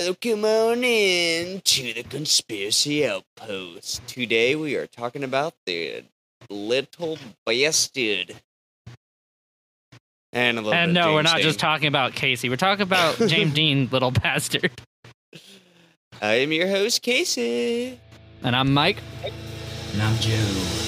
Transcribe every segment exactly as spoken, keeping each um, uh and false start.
Welcome on in to the Conspiracy Outpost. Today we are talking about the Little Bastard. And a little and bit no, we're not Dean. Just talking about Casey. We're talking about James Dean, Little Bastard. I am your host, Casey. And I'm Mike. And I'm Joe.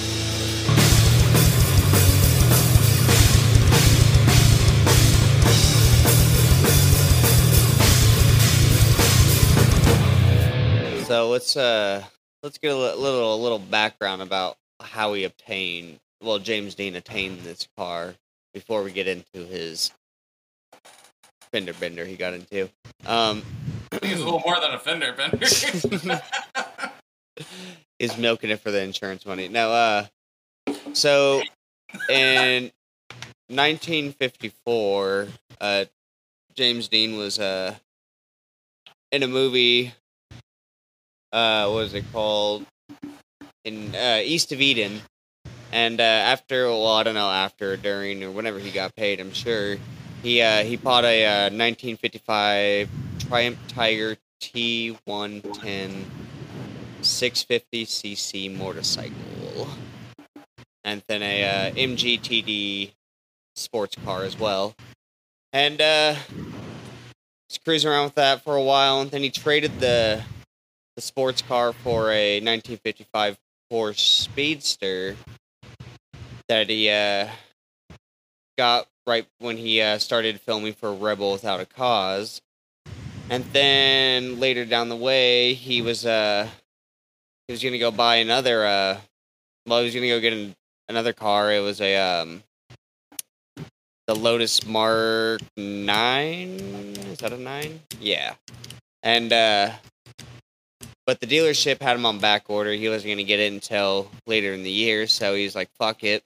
So let's uh let's get a little a little background about how he obtained well James Dean attained this car before we get into his fender bender he got into. Um, he's a little more than a fender bender. He's milking it for the insurance money. No, uh, so in nineteen fifty-four, uh, James Dean was uh in a movie. Uh, what was it called? In uh, East of Eden, and uh, after, well, I don't know, after, during, or whenever he got paid, I'm sure he uh, he bought a uh, nineteen fifty-five Triumph Tiger T one ten six fifty c c motorcycle, and then a uh, M G T D sports car as well, and uh, just cruising around with that for a while, and then he traded the. the sports car for a nineteen fifty-five Porsche Speedster that he uh, got right when he uh, started filming for Rebel Without a Cause. And then later down the way, he was uh, he was going to go buy another, uh, well, he was going to go get an, another car. It was a um, the Lotus Mark Nine. Is that a nine? Yeah. And, uh, But the dealership had him on back order. He wasn't going to get it until later in the year, so he's like, fuck it.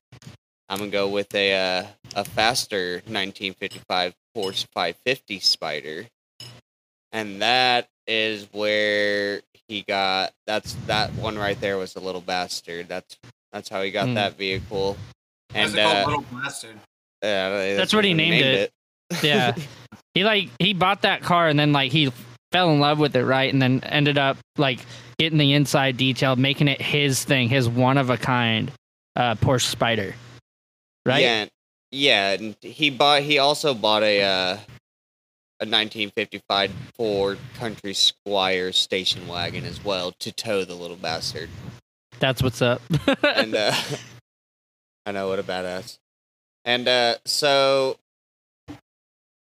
I'm going to go with a uh, a faster nineteen fifty-five Porsche five fifty Spyder. And that is where he got... That's That one right there was the Little Bastard. That's that's how he got mm. that vehicle. And, Why is it called uh, Little Bastard? Uh, that's, that's what he named, named it. it. Yeah. He, like, he bought that car, and then, like, he... fell in love with it, right? And then ended up like getting the inside detail, making it his thing, his one of a kind uh Porsche Spyder, right? Yeah, yeah. And he bought. He also bought a uh, a nineteen fifty-five Ford Country Squire station wagon as well to tow the Little Bastard. That's what's up. And uh, I know, what a badass. And uh, so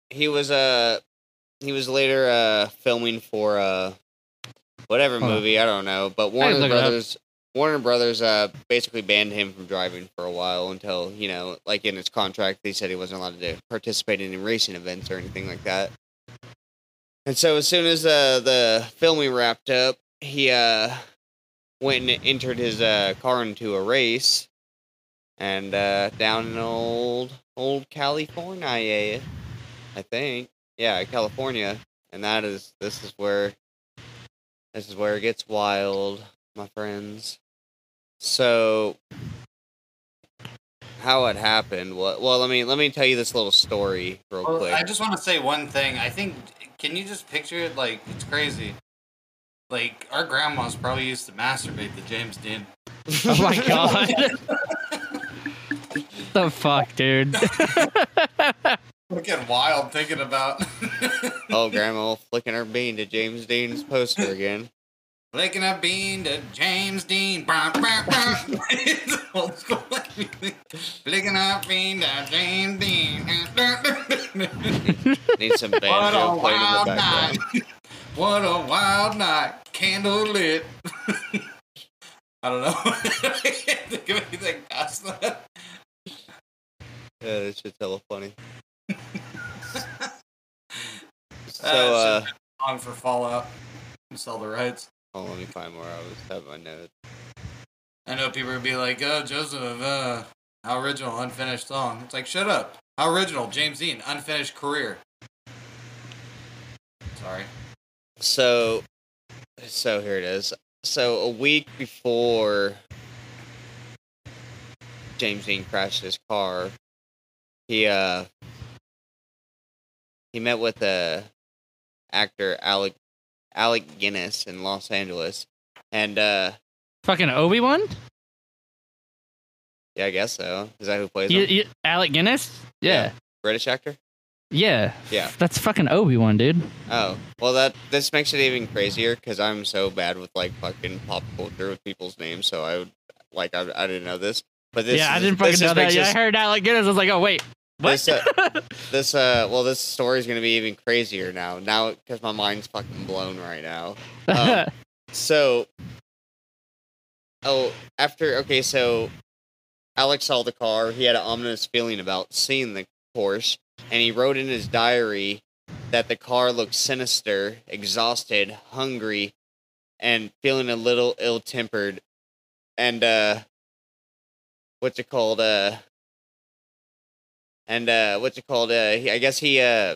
he was a. Uh, He was later uh, filming for uh, whatever movie, I don't know. But Warner Brothers, Warner Brothers uh, basically banned him from driving for a while until, you know, like in his contract, they said he wasn't allowed to participate in any racing events or anything like that. And so as soon as uh, the filming wrapped up, he uh, went and entered his uh, car into a race. And uh, down in old, old California, I think. Yeah, California, and that is this is where this is where it gets wild, my friends. So, how it happened? What? Well, let me let me tell you this little story real well, quick. I just want to say one thing. I think can you just picture it? Like it's crazy. Like our grandmas probably used to masturbate to James Dean. Oh my god! What the fuck, dude? Looking wild thinking about. Oh, Grandma flicking her bean to James Dean's poster again. Flicking her bean to James Dean. It's old school. Flicking her bean to James Dean. need, need some banjo playing in the background. Night. What a wild night. Candle lit. I don't know. I can't think of anything past that. Yeah, this shit's hella funny. So uh, uh on for Fallout and sell the rights. Oh, let me find more. I always have my notes. I know people would be like, "Oh, Joseph, uh, how original, unfinished song." It's like, shut up. How original, James Dean, unfinished career. Sorry. So, so here it is. So a week before James Dean crashed his car, he uh. He met with uh, actor Alec Alec Guinness in Los Angeles. And, uh... Fucking Obi-Wan? Yeah, I guess so. Is that who plays you, him? You, Alec Guinness? Yeah. yeah. British actor? Yeah. Yeah. That's fucking Obi-Wan, dude. Oh. Well, that this makes it even crazier, because I'm so bad with, like, fucking pop culture with people's names, so I would, like, I, I didn't know this. But this yeah, is, I didn't fucking know that. Yeah, I heard Alec Guinness. I was like, oh, wait. What? This, uh, this uh, well, this story is going to be even crazier now, now because my mind's fucking blown right now. Um, so, oh, after, okay, so Alex saw the car. He had an ominous feeling about seeing the Porsche, and he wrote in his diary that the car looked sinister, exhausted, hungry, and feeling a little ill-tempered. And, uh, what's it called, uh... And, uh, what's it called, uh, he, I guess he, uh,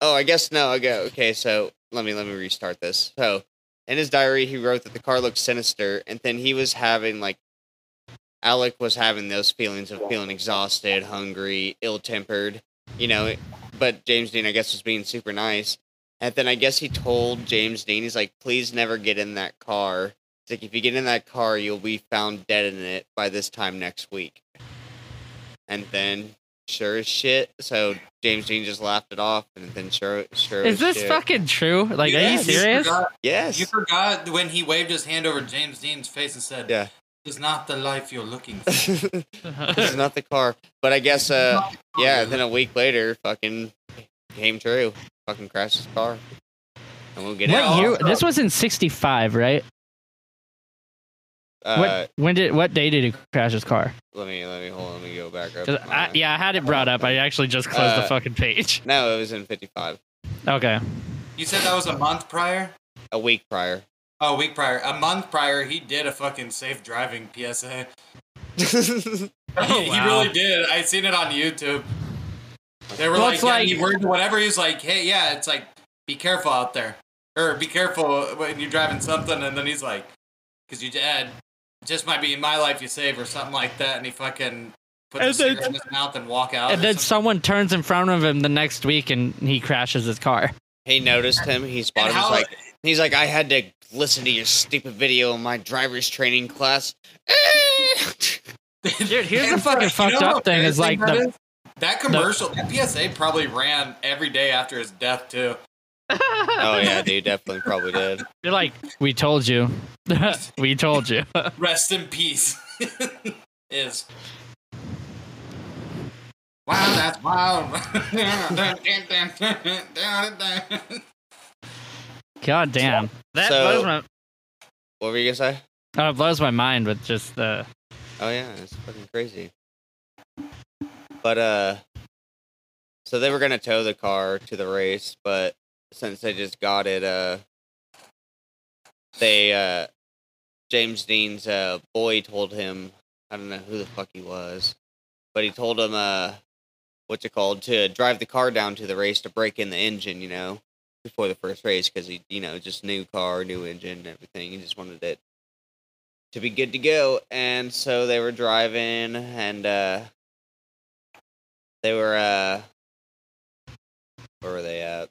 oh, I guess, no, I go, okay, so, let me, let me restart this. So, in his diary, he wrote that the car looked sinister, and then he was having, like, Alec was having those feelings of feeling exhausted, hungry, ill-tempered, you know, but James Dean, I guess, was being super nice, and then I guess he told James Dean, he's like, please never get in that car. It's like, if you get in that car, you'll be found dead in it by this time next week. And then... Sure as shit. So James Dean just laughed it off, and then sure, sure. Is this shit. Fucking true? Like, yes. Are you serious? You forgot, yes. You forgot when he waved his hand over James Dean's face and said, "Yeah, this is not the life you're looking for. This is not the car." But I guess, uh, the yeah. Then a week later, fucking came true. Fucking crashed his car, and we'll get what year, this was in sixty-five, right? Uh, what when did what day did he crash his car? Let me let me hold on. Let me go back up. I, yeah, I had it brought up. I actually just closed uh, the fucking page. No, it was in fifty-five. Okay. You said that was a month prior? A week prior. Oh, a week prior. A month prior, he did a fucking safe driving P S A. oh, he, wow. he really did. I seen it on YouTube. They were Looks like, like yeah, he worded whatever. He's like, hey, yeah, it's like, be careful out there, or be careful when you're driving something. And then he's like, because you dad. Just might be in my life you save or something like that, and he fucking puts a cigarette in his mouth and walk out. And then something. Someone turns in front of him the next week, and he crashes his car. He noticed him. He spotted him. He's like, he's like, I had to listen to your stupid video in my driver's training class. Dude, here's the fucking fucked up thing. Is like that, the, is? that commercial, the, that P S A probably ran every day after his death, too. Oh yeah, dude, definitely probably did. You're like, we told you. We told you. Rest in peace. Is. Wow, that's wild. God damn. That so, blows my What were you gonna say? Oh, it blows my mind with just the Oh yeah, it's fucking crazy. But uh so they were gonna tow the car to the race, but since they just got it, uh, they, uh, James Dean's, uh, boy told him, I don't know who the fuck he was, but he told him, uh, what's it called, to drive the car down to the race to break in the engine, you know, before the first race, because he, you know, just new car, new engine, and everything, he just wanted it to be good to go, and so they were driving, and, uh, they were, uh, where were they at?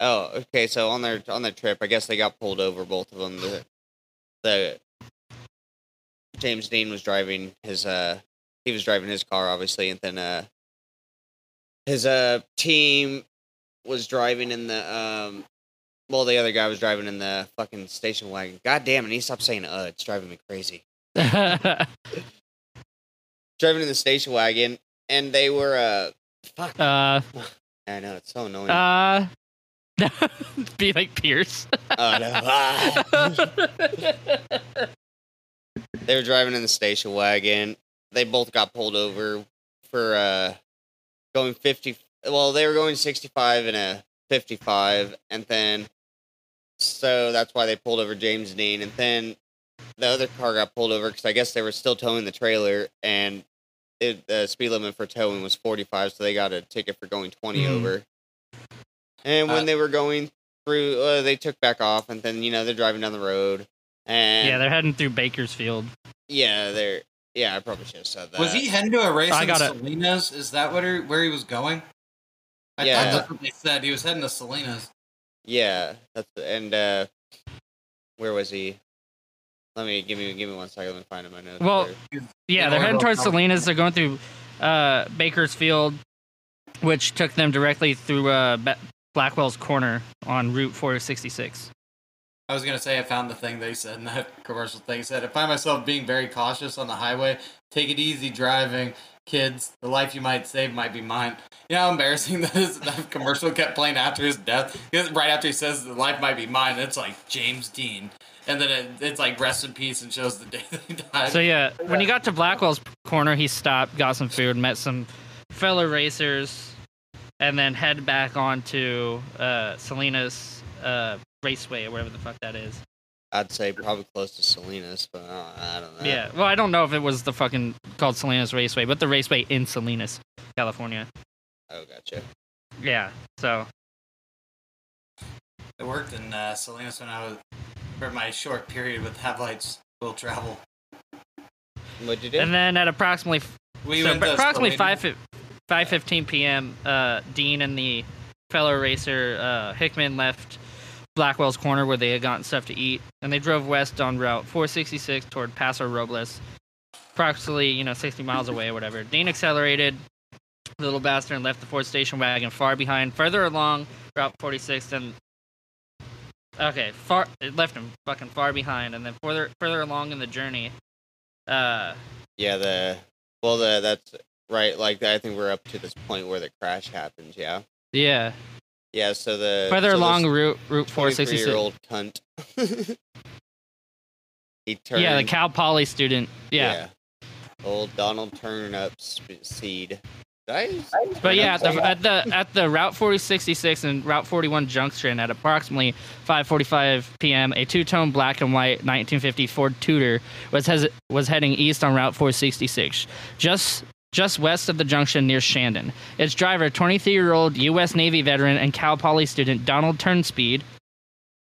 Oh, okay. So on their on their trip, I guess they got pulled over. Both of them. The, the James Dean was driving his uh he was driving his car, obviously, and then uh his uh team was driving in the um well the other guy was driving in the fucking station wagon. God damn it! He stopped saying uh. It's driving me crazy. Driving in the station wagon, and they were uh fuck. Uh, I know it's so annoying. Uh. Be like Pierce. Oh, no. Ah. They were driving in the station wagon. They both got pulled over for uh, going fifty. Well, they were going sixty-five and a fifty-five, and then so that's why they pulled over James Dean. And then the other car got pulled over because I guess they were still towing the trailer, and it, the speed limit for towing was forty-five, so they got a ticket for going twenty mm. over. And when uh, they were going through, uh, they took back off, and then, you know, they're driving down the road. And yeah, they're heading through Bakersfield. Yeah, they're... Yeah, I probably should have said that. Was he heading to a race I in gotta, Salinas? Is that what he, where he was going? I yeah. thought that's what they said. He was heading to Salinas. Yeah, that's the, and uh, where was he? Let me give me give me one second. Let me find him. I know. Well, there. yeah, they're heading towards Salinas. They're going through uh, Bakersfield, which took them directly through uh, Be- Blackwell's Corner on Route four sixty-six. I was going to say I found the thing they said in that commercial thing. It said, I find myself being very cautious on the highway. Take it easy driving, kids. The life you might save might be mine. You know how embarrassing that is? That commercial kept playing after his death. Right after he says the life might be mine, it's like James Dean. And then it, it's like rest in peace and shows the day that he died. So yeah, when he got to Blackwell's Corner, he stopped, got some food, met some fellow racers, and then head back on to uh, Salinas uh Raceway or whatever the fuck that is. I'd say probably close to Salinas, but I don't, I don't know. Yeah, well, I don't know if it was the fucking called Salinas Raceway, but the raceway in Salinas, California. Oh, gotcha. Yeah, so I worked in uh, Salinas when I was for my short period with Havlites Will Travel. What did you do? And then at approximately we so went approximately five five fifteen p.m. Uh, Dean and the fellow racer uh, Hickman left Blackwell's Corner where they had gotten stuff to eat, and they drove west on Route four sixty-six toward Paso Robles, approximately, you know, sixty miles away or whatever. Dean accelerated, Little Bastard, and left the Ford station wagon far behind, further along Route forty-six than... Okay, far... It left him fucking far behind, and then further further along in the journey, uh... Yeah, the... Well, the that's right, like, I think we're up to this point where the crash happens, yeah? Yeah. Yeah, so the... Further so along Route route four sixty-six. twenty-three-year-old cunt. He turned... Yeah, the Cal Poly student. Yeah. yeah. Old Donald Turnupseed. Nice. But yeah, at the, at the at the Route four sixty-six and Route forty-one junction at approximately five forty-five p.m., a two-tone black and white nineteen fifty Ford Tudor was has, was heading east on Route four sixty-six. Just... just west of the junction near Shandon. Its driver, twenty-three-year-old U S Navy veteran and Cal Poly student Donald Turnupseed,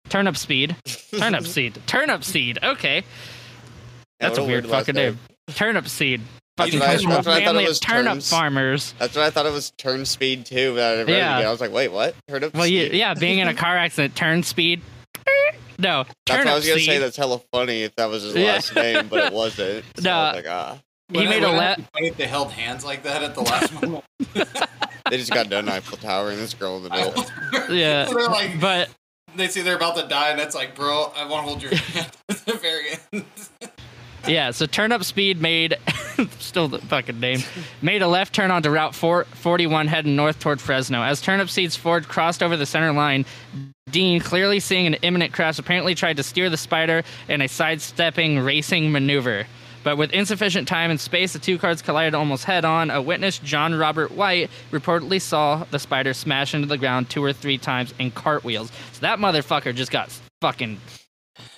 Turnupseed, Turnupseed, Turnupseed, okay. That's yeah, a weird, weird fucking name. Turnupseed. Fucking comes from a family of turnip turns. farmers. That's what I thought it was Turnupseed too, but I didn't yeah. I was like, wait, what? Turnupseed? Well, you, yeah, being in a car accident, Turnupseed. No, Turnupseed. That's what I was going to say, that's hella funny if that was his last yeah. name, but it wasn't. So no. I was like, ah. When he made a left. They held hands like that at the last moment. They just got done Eiffel Tower and this girl in the middle. Yeah, so like, but they see they're about to die, and that's like, bro, I want to hold your hand at the very end. Yeah, so Turnupseed made still the fucking name made a left turn onto Route four forty-one, heading north toward Fresno. As Turnupseed's Ford crossed over the center line, Dean, clearly seeing an imminent crash, apparently tried to steer the Spyder in a sidestepping racing maneuver. But with insufficient time and space, the two cars collided almost head-on. A witness, John Robert White, reportedly saw the Spyder smash into the ground two or three times in cartwheels. So that motherfucker just got fucking...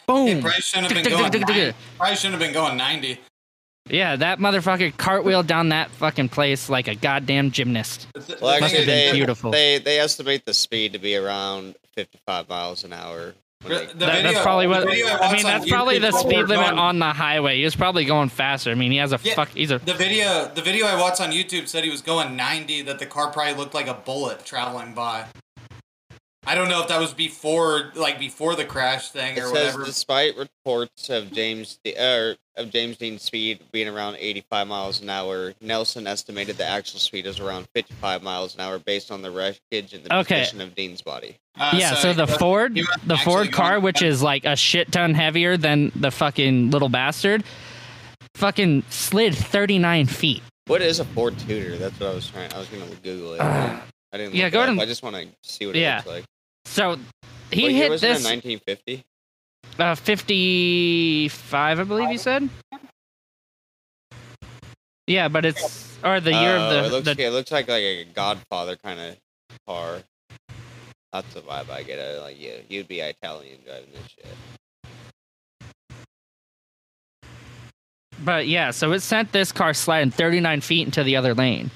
Boom! It probably shouldn't have been going probably shouldn't have been going ninety. Yeah, that motherfucker cartwheeled down that fucking place like a goddamn gymnast. Well, actually, they, beautiful. They, they estimate the speed to be around fifty-five miles an hour. That, video, that's probably what I mean. That's probably the speed limit going, on the highway. He was probably going faster. I mean, he has a yeah, fuck. He's a the video. The video I watched on YouTube said he was going ninety. That the car probably looked like a bullet traveling by. I don't know if that was before, like before the crash thing, or it whatever. Says, despite reports of James De- er, of James Dean's speed being around eighty-five miles an hour, Nelson estimated the actual speed is around fifty-five miles an hour based on the wreckage and the okay. position of Dean's body. Uh, yeah, so, so the Ford, the Ford car, which is like a shit ton heavier than the fucking Little Bastard, fucking slid thirty-nine feet. What is a Ford Tudor? That's what I was trying. I was gonna Google it. Uh, I didn't. Yeah, go ahead. And, I just want to see what it yeah. looks like. So he Wait, hit was this. nineteen fifty Uh, fifty-five, I believe you said. Yeah, but it's or the year uh, of the. It looks, the yeah, it looks like like a Godfather kind of car. That's the vibe I get. I, like you, you'd be Italian driving this shit. But yeah, so it sent this car sliding thirty-nine feet into the other lane.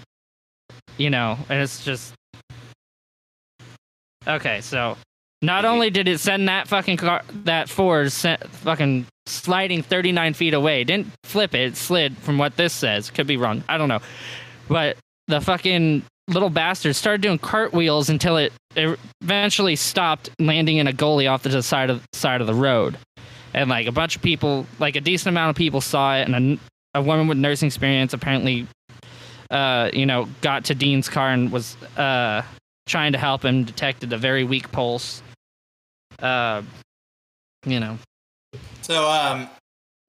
You know, and it's just okay. So not only did it send that fucking car, that Ford sent fucking sliding thirty-nine feet away. It didn't flip it; it slid. From what this says, could be wrong. I don't know, but the fucking Little Bastard started doing cartwheels until it eventually stopped, landing in a gully off the side of side of the road. And like a bunch of people, like a decent amount of people saw it. And a, a woman with nursing experience apparently, uh, you know, got to Dean's car and was uh, trying to help him, detected a very weak pulse. Uh, you know. So, um,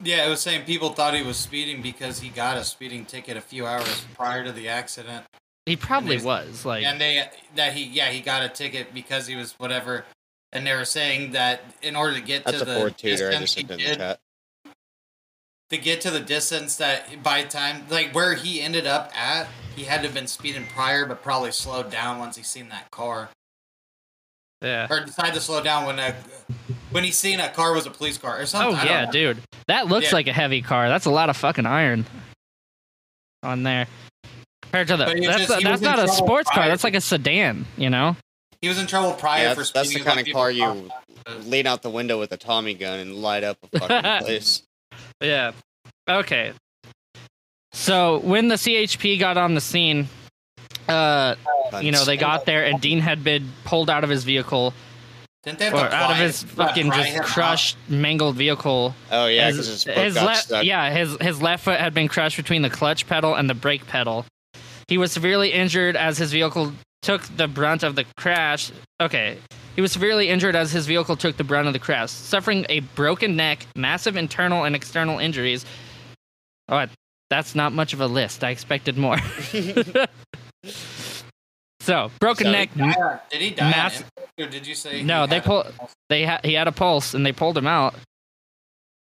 yeah, it was saying people thought he was speeding because he got a speeding ticket a few hours prior to the accident. He probably they, was like, and they that he yeah he got a ticket because he was whatever, and they were saying that in order to get that's to the distance he did, to get to the distance that by time like where he ended up at, he had to have been speeding prior, but probably slowed down once he seen that car. Yeah, or decided to slow down when a, when he seen a car was a police car or something. Oh yeah, dude, that looks yeah. like a heavy car. That's a lot of fucking iron on there. Compared to the, that's just, a, that's not a sports prior. car. That's like a sedan, you know? He was in trouble prior yeah, for speeding. That's the kind of car you lean out the window with a Tommy gun and light up a fucking place. Yeah. Okay. So when the C H P got on the scene, uh, you know, they got there and Dean had been pulled out of his vehicle. Didn't they have or out of his fucking just crushed, out? mangled vehicle. Oh, yeah, because his, his foot his got le- stuck. Yeah, his, his left foot had been crushed between the clutch pedal and the brake pedal. He was severely injured as his vehicle took the brunt of the crash. Okay. He was severely injured as his vehicle took the brunt of the crash, suffering a broken neck, massive internal and external injuries. Oh, that's not much of a list. I expected more. So, broken so neck. He died. Did he die? Mass- or did you say? No, they pulled. They ha- he had a pulse, and they pulled him out.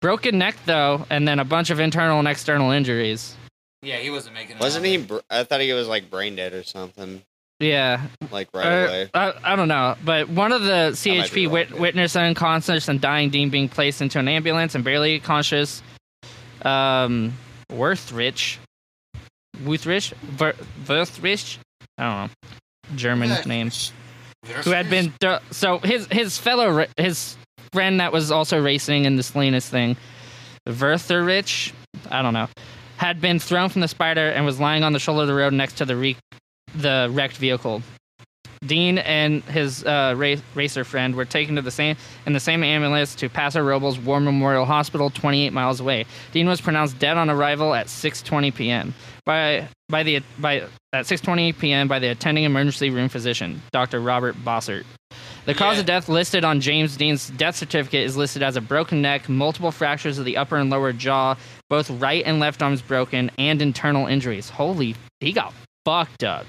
Broken neck, though, and then a bunch of internal and external injuries. Yeah, he wasn't making it. Wasn't he? Br- I thought he was like brain dead or something. Yeah. Like right or, away. I, I don't know. But one of the C H P wit- witnessed an unconscious and dying Dean being placed into an ambulance and barely conscious. Um, Wütherich. Wütherich? Wütherich? I don't know. German yeah. name. Who had been. Th- so his, his fellow, his friend that was also racing in the Salinas thing, Wütherich? I don't know. Had been thrown from the Spyder and was lying on the shoulder of the road next to the re- the wrecked vehicle. Dean and his uh, ra- racer friend were taken to the same in the same ambulance to Paso Robles War Memorial Hospital, twenty-eight miles away. Dean was pronounced dead on arrival at six twenty p.m. by by the by at six twenty p.m. by the attending emergency room physician, Doctor Robert Bossert. The cause yeah. of death listed on James Dean's death certificate is listed as a broken neck, multiple fractures of the upper and lower jaw, both right and left arms broken, and internal injuries. Holy, he got fucked up.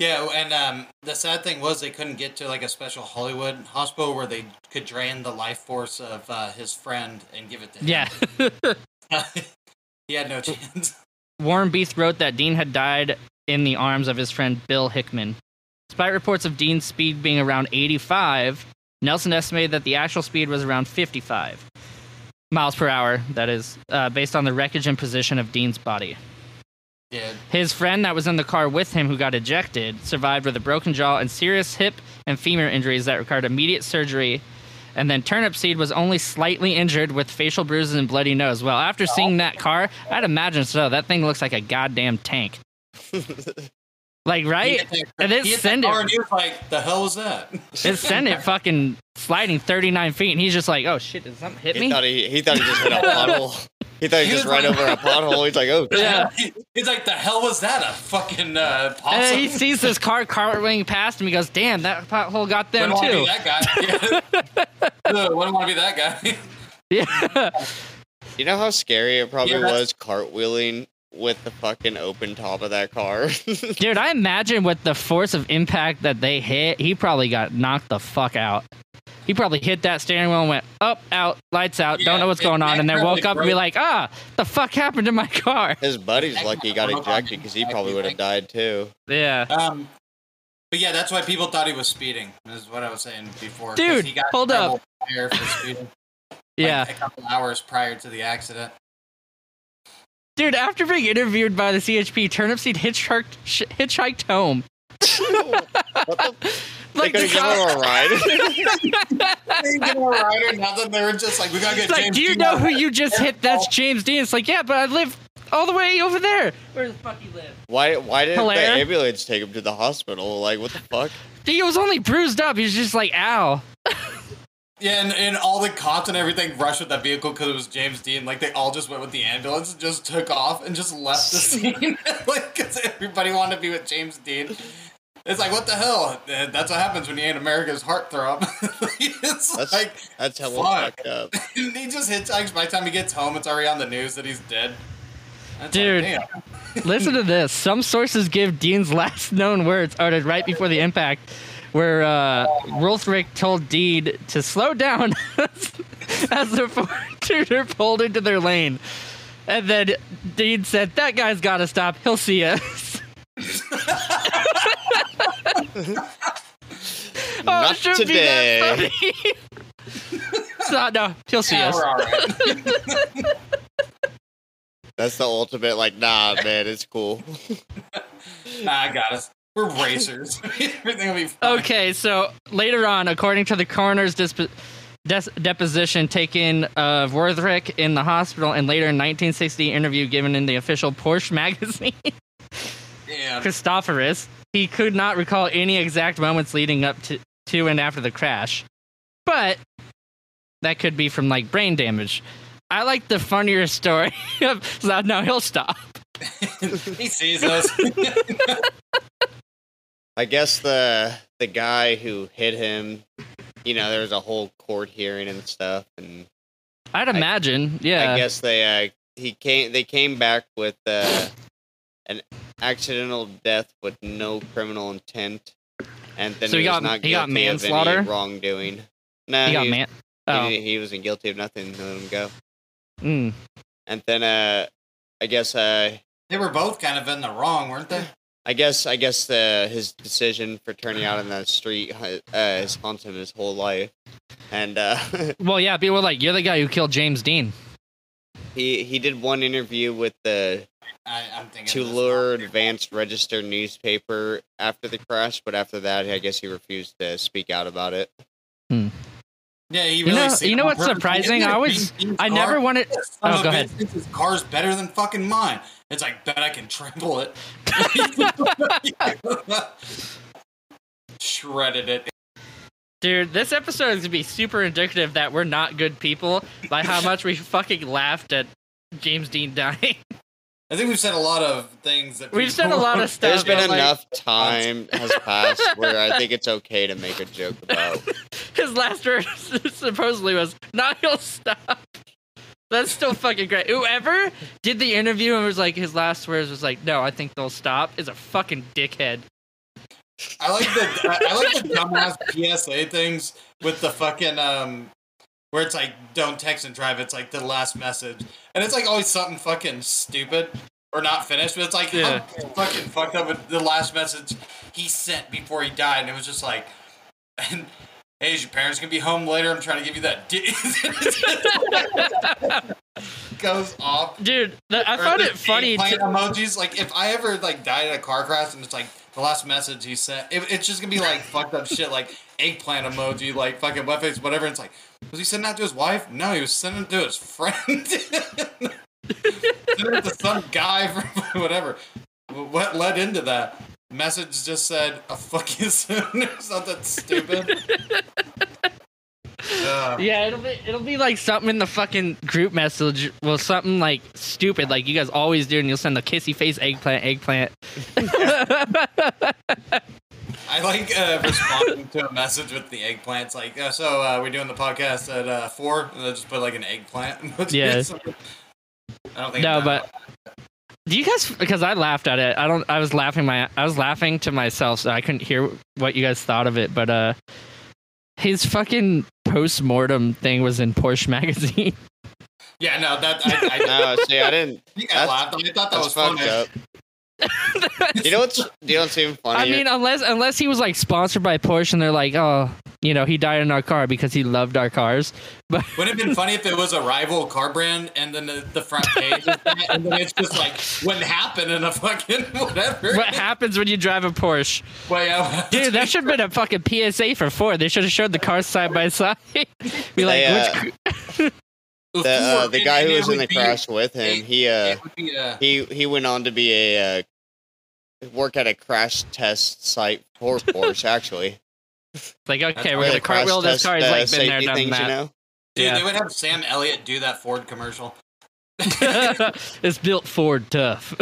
Yeah, and um, the sad thing was they couldn't get to like a special Hollywood hospital where they could drain the life force of uh, his friend and give it to him. Yeah. He had no chance. Warren Beath wrote that Dean had died in the arms of his friend Bill Hickman. Despite reports of Dean's speed being around eighty-five, Nelson estimated that the actual speed was around fifty-five miles per hour, that is, uh, based on the wreckage and position of Dean's body. Yeah. His friend that was in the car with him who got ejected survived with a broken jaw and serious hip and femur injuries that required immediate surgery, and then Turnupseed was only slightly injured with facial bruises and bloody nose. Well, after seeing that car, I'd imagine so. That thing looks like a goddamn tank. Like, right? And then send it. And he was like, the hell was that? It sent it fucking sliding thirty-nine feet, and he's just like, oh shit, did something hit he me? Thought he, he thought he just hit a pothole. He thought he, he just ran like, over a pothole. He's like, oh shit. Yeah. He's like, the hell was that? A fucking uh, pothole? And he sees this car cartwheeling past him. He goes, damn, that pothole got them wouldn't too. Wouldn't want to be that guy. Yeah. Wouldn't want to be that guy. Yeah. You know how scary it probably yeah, was cartwheeling? With the fucking open top of that car. Dude, I imagine with the force of impact that they hit, he probably got knocked the fuck out. He probably hit that steering wheel and went up, out, lights out, yeah, don't know what's it, going on, and then woke up broke. and be like, ah, the fuck happened to my car? His buddy's lucky he got ejected because he probably would have died too. Yeah. Um, but yeah, that's why people thought he was speeding, is what I was saying before. Dude, he got hold up. For speeding, like, yeah. A couple hours prior to the accident. Dude, after being interviewed by the C H P, Turnipseed hitchhiked, sh- hitchhiked home. What the? Like they couldn't give him a ride. They didn't give him a ride or nothing. They were just like, we gotta get it's James Dean. Like, do you know who you just hit? That's James Dean. It's like, yeah, but I live all the way over there. Where the fuck he lived. Why Why didn't Hilaire? the ambulance take him to the hospital? Like, what the fuck? He was only bruised up. He was just like, ow. Yeah, and, and all the cops and everything rushed with that vehicle because it was James Dean. Like, they all just went with the ambulance and just took off and just left the scene. Like, because everybody wanted to be with James Dean. It's like, what the hell? That's what happens when you ain't America's heartthrob. It's that's, like, that's hella fucked up. He just hitchhikes. By the time he gets home, it's already on the news that he's dead. That's Dude, like, listen to this. Some sources give Dean's last known words uttered right before the impact, where uh, Wütherich told Dean to slow down as the fortitude pulled into their lane. And then Dean said, that guy's got to stop. He'll see us. Oh, it shouldn't be that funny. So, no, he'll see yeah, us. We're all right. That's the ultimate, like, nah, man, it's cool. Nah, I got us. We're racers. Everything will be fine. Okay, so later on, according to the coroner's disp- des- deposition taken of Wütherich in the hospital and later in nineteen sixty interview given in the official Porsche magazine, yeah. Christophorus, he could not recall any exact moments leading up to, to and after the crash. But that could be from, like, brain damage. I like the funnier story of, so now he'll stop. He sees us. I guess the the guy who hit him, you know, there was a whole court hearing and stuff. And I'd imagine, I, yeah. I guess they uh, he came they came back with uh, an accidental death with no criminal intent, and then so he, he got, was not he guilty got manslaughter? of any wrongdoing. No, he, he got man. Oh. He, he wasn't guilty of nothing. They let him go. Mm. And then, uh, I guess uh, they were both kind of in the wrong, weren't they? I guess, I guess the, his decision for turning out in the street uh, has haunted him his whole life. And uh, well, yeah, people were like, "You're the guy who killed James Dean." He he did one interview with the I, I'm Tulare Advanced Register newspaper after the crash, but after that, I guess he refused to speak out about it. Hmm. Yeah, he really you know, you know what's surprising? I always, I never wanted. Oh, go ahead. His car's better than fucking mine. It's like, bet I can trample it. Shredded it. Dude, this episode is gonna be super indicative that we're not good people by how much we fucking laughed at James Dean dying. I think we've said a lot of things. That we've said a lot of stuff. There's been enough like, time has passed where I think it's okay to make a joke about. His last word supposedly was, "Now he'll stop." That's still fucking great. Whoever did the interview and was like, his last words was like, "No, I think they'll stop," is a fucking dickhead. I like the I, I like the dumbass P S A things with the fucking um. Where it's like, don't text and drive. It's like the last message. And it's like always something fucking stupid or not finished. But it's like, yeah. I'm fucking fucked up with the last message he sent before he died. And it was just like, hey, is your parents going to be home later? I'm trying to give you that. Goes off. Dude, the, I found it funny. Playing to- emojis. Like, if I ever like died in a car crash and it's like, the last message he sent, it, it's just gonna be like fucked up shit, like eggplant emoji, like fucking butt face, whatever. It's like, was he sending that to his wife? No, he was sending it to his friend. Sending it to some guy from whatever. What led into that? Message just said, "I'll fuck you soon," or something stupid. Uh, yeah, it'll be it'll be like something in the fucking group message. Well, something like stupid, like you guys always do, and you'll send the kissy face eggplant, eggplant. I like uh, responding to a message with the eggplants, like, uh, so uh, we're doing the podcast at uh, four, and they'll just put like an eggplant. Yeah. I don't think. No, but that. Do you guys? Because I laughed at it. I don't. I was laughing my. I was laughing to myself, so I couldn't hear what you guys thought of it. But uh, his fucking post-mortem thing was in Porsche magazine. Yeah, no, that I, I no, see, I didn't. You guys laughed. I thought that was funny. You know what's? You know what's even funny? I mean, unless unless he was like sponsored by Porsche, and they're like, oh, you know, he died in our car because he loved our cars. But wouldn't it have been funny if it was a rival car brand, and then the, the front page, is that, and then it's just like, what happened in a fucking whatever? What happens when you drive a Porsche? Well, yeah. Dude, that should have been a fucking P S A for Ford. They should have showed the cars side by side. Be like, they, uh, which... The, uh, the guy who was in the crash with him, he uh, he he went on to be a uh, work at a crash test site for Porsche. Actually, like okay, we're gonna cartwheel this car. He's like been there, done that. Dude, they would have Sam Elliott do that Ford commercial. It's built Ford tough.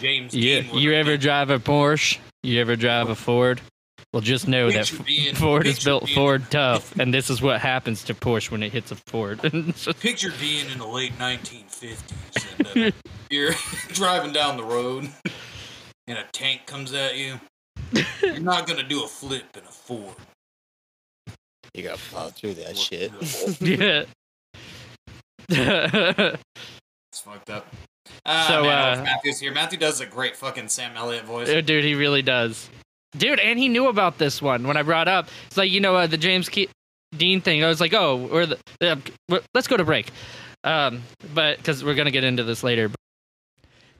James, you, you ever drive a Porsche? You ever drive a Ford? Well, just know that Ford is built Ford tough, and this is what happens to Porsche when it hits a Ford. Picture being in the late nineteen fifties, and uh, you're driving down the road, and a tank comes at you. You're not going to do a flip in a Ford. You got to plow through that shit. Yeah. It's fucked up. Uh, so, man, uh, Matthew's here. Matthew does a great fucking Sam Elliott voice. Dude, he really does. Dude, and he knew about this one when I brought up. It's like, you know, uh, the James Ke- Dean thing. I was like, oh, we're the, uh, we're, let's go to break. Um, but because we're going to get into this later.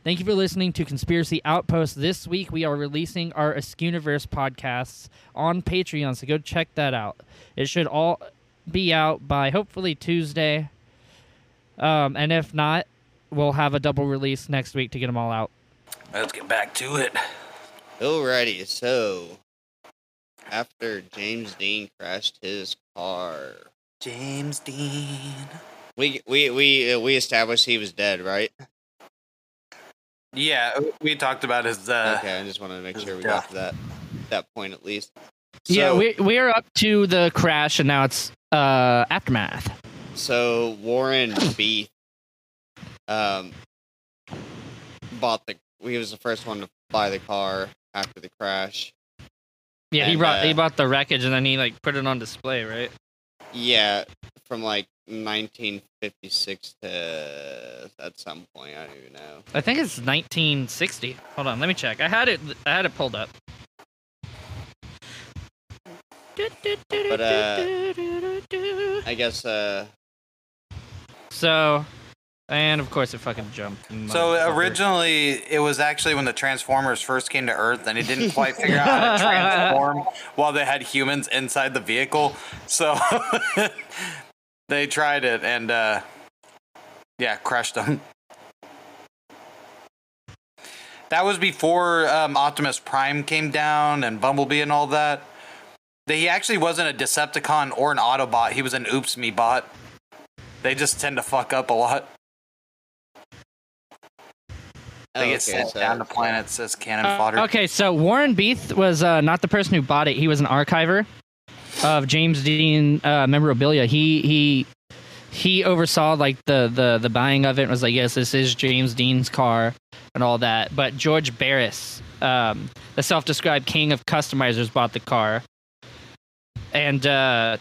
Thank you for listening to Conspiracy Outpost. This week, we are releasing our Askewniverse podcasts on Patreon, so go check that out. It should all be out by hopefully Tuesday. Um, and if not, we'll have a double release next week to get them all out. Let's get back to it. Alrighty, so after James Dean crashed his car, James Dean, we we we uh, we established he was dead, right? Yeah, we talked about his. Uh, okay, I just wanted to make sure we death. got to that that point at least. So, yeah, we we are up to the crash, and now it's uh, aftermath. So Warren Beath, um, bought the. He was the first one to buy the car. After the crash, yeah, and, he brought uh, he bought the wreckage and then he like put it on display, right? Yeah, from like nineteen fifty-six to at some point, I don't even know. I think it's nineteen sixty. Hold on, let me check. I had it, I had it pulled up. But uh, I guess uh, so. And, of course, it fucking jumped. So, originally, it was actually when the Transformers first came to Earth, and it didn't quite figure out how to transform while they had humans inside the vehicle. So, they tried it, and, uh, yeah, crashed them. That was before um, Optimus Prime came down and Bumblebee and all that. He actually wasn't a Decepticon or an Autobot. He was an oops-me bot. They just tend to fuck up a lot. They oh, get okay, sent so down to planets as cannon uh, fodder. Okay, so Warren Beath was uh, not the person who bought it. He was an archiver of James Dean uh, memorabilia. He he he oversaw like the, the, the buying of it and was like, yes, this is James Dean's car and all that. But George Barris, um, the self-described king of customizers, bought the car. And uh,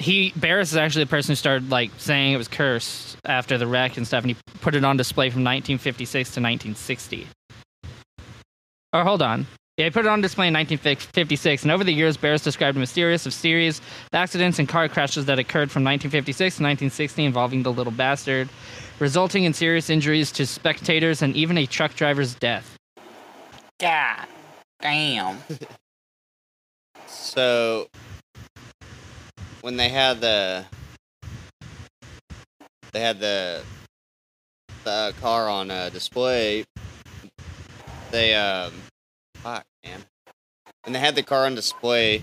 he Barris is actually the person who started like saying it was cursed after the wreck and stuff, and he put it on display from nineteen fifty-six to nineteen sixty. Or hold on. Yeah, he put it on display in nineteen fifty-six, and over the years, Barris described a mysterious of series of accidents and car crashes that occurred from nineteen fifty-six to nineteen sixty involving the Little Bastard, resulting in serious injuries to spectators and even a truck driver's death. God damn. So when they had the they had the the car on uh, display, they um fuck man, when they had the car on display,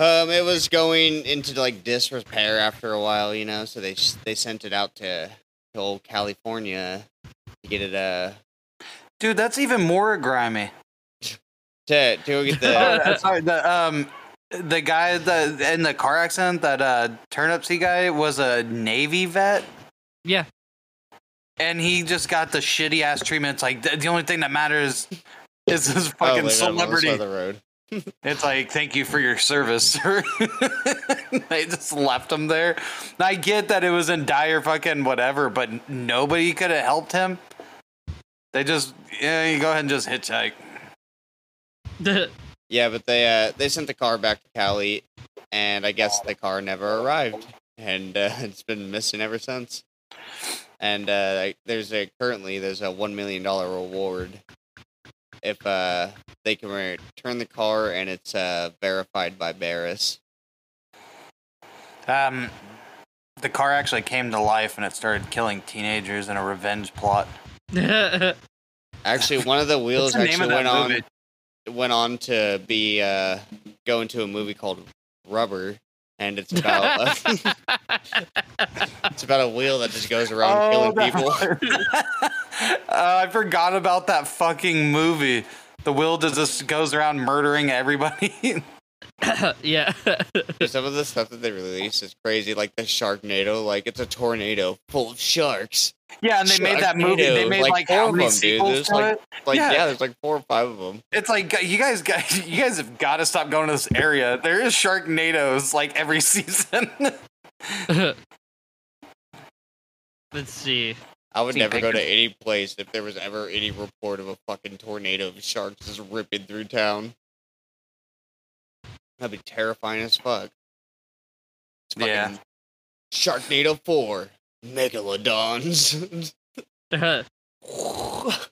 um it was going into like disrepair after a while, you know. So they they sent it out to, to old California to get it. Uh, dude, that's even more grimy. to to get the sorry the um. The guy that in the car accident, that uh, Turnupseed guy, was a Navy vet. Yeah. And he just got the shitty ass treatment. It's like the, the only thing that matters is his fucking oh, celebrity. On the road. It's like, thank you for your service, sir. They just left him there. And I get that it was in dire fucking whatever, but nobody could have helped him. They just, yeah, you go ahead and just hitchhike. Yeah, but they uh, they sent the car back to Cali, and I guess the car never arrived, and uh, it's been missing ever since. And uh, there's a currently there's a one million dollar reward if uh, they can return the car and it's uh, verified by Barris. Um, the car actually came to life and it started killing teenagers in a revenge plot. Actually, one of the wheels actually went on, went on to be uh, go into a movie called Rubber, and it's about a, it's about a wheel that just goes around oh, killing no. people. uh, I forgot about that fucking movie. The wheel just goes around murdering everybody. Yeah. Some of the stuff that they release is crazy, like the Sharknado. Like, it's a tornado full of sharks. Yeah, and they Sharknado, made that movie. They made like, like four how many of them, dude. There's like, like yeah. yeah, there's like four or five of them. It's like you guys, got, you guys have got to stop going to this area. There is Sharknados like every season. Let's see. I would never go to any place if there was ever any report of a fucking tornado of sharks just ripping through town. That'd be terrifying as fuck. It's fucking yeah. Sharknado four. Megalodons. uh-huh. Oh,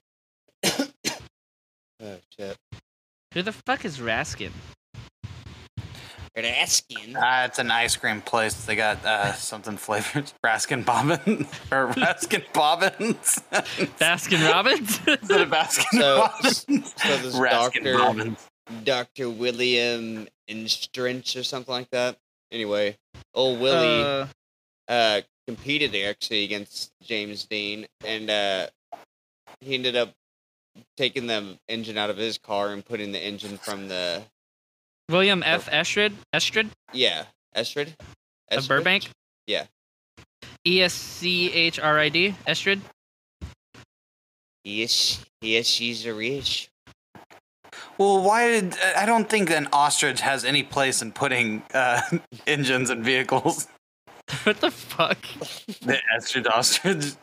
shit. Who the fuck is Raskin? Raskin? Uh, it's an ice cream place. They got uh, something flavored. Raskin Bobbins. Or Raskin Bobbins. Baskin Robbins? Is it a Baskin so, Robbins? So this Raskin doctor, Bobbins. Doctor William Instrench or something like that. Anyway, old Willie uh, uh, competed actually against James Dean, and uh, he ended up taking the engine out of his car and putting the engine from the... William F. Eschrich? Eschrich? Yeah. Eschrich? Of Burbank? Yeah. E S C H R I D? Eschrich? Yes, yes, she's a rich. Well, why did... I don't think an ostrich has any place in putting uh, engines and vehicles. What the fuck? The ostrich ostrich.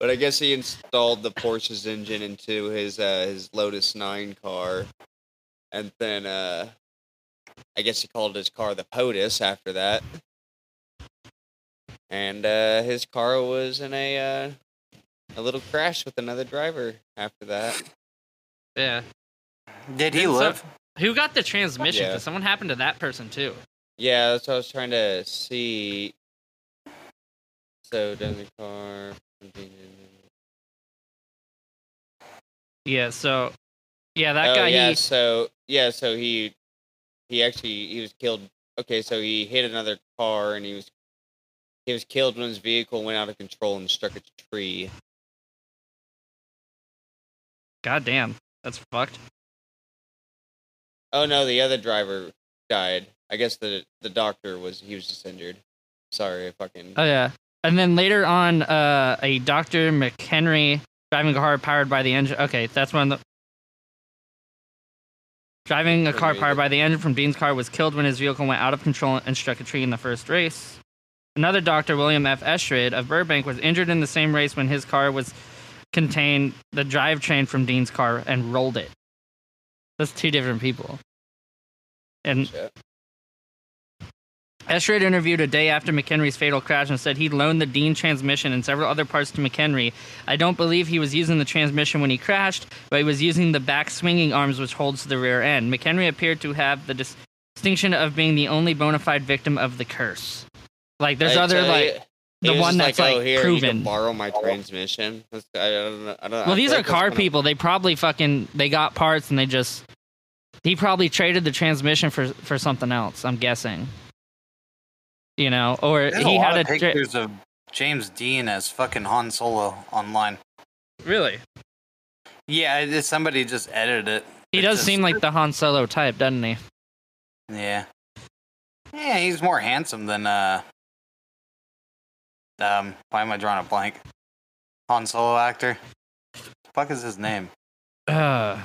But I guess he installed the Porsche's engine into his uh, his Lotus Nine car. And then, uh, I guess he called his car the POTUS after that. And uh, his car was in a uh, a little crash with another driver after that. Yeah. Did he and live? So, who got the transmission? Because yeah. Someone happened to that person, too. Yeah, that's what I was trying to see. So, does the car... Yeah, so... Yeah, that oh, guy. Yeah, he... so yeah, so he he actually he was killed. Okay, so he hit another car and he was he was killed when his vehicle went out of control and struck a tree. God damn, that's fucked. Oh no, the other driver died. I guess the the doctor was he was just injured. Sorry, I fucking. Oh yeah, and then later on, uh, a Doctor McHenry driving a car powered by the engine. Okay, that's one of the. Driving a car powered by the engine from Dean's car was killed when his vehicle went out of control and struck a tree in the first race. Another doctor, William F. Eschrich of Burbank, was injured in the same race when his car was contained the drivetrain from Dean's car and rolled it. That's two different people. And Eschrich interviewed a day after McHenry's fatal crash and said he loaned the Dean transmission and several other parts to McHenry. I don't believe he was using the transmission when he crashed, but he was using the back swinging arms which holds the rear end. McHenry appeared to have the dis- distinction of being the only bona fide victim of the curse. Like, there's I other, like, you, the one that's, like, oh, like here, proven. You can borrow my transmission. That's, I don't know. I don't, well, I these are car gonna... people. They probably fucking, they got parts and they just, he probably traded the transmission for, for something else, I'm guessing. You know, or There's he a lot had a of pictures of James Dean as fucking Han Solo online. Really? Yeah, somebody just edited it. He it does just... seem like the Han Solo type, doesn't he? Yeah. Yeah, he's more handsome than uh. Um, why am I drawing a blank? Han Solo actor. What the fuck is his name? Uh.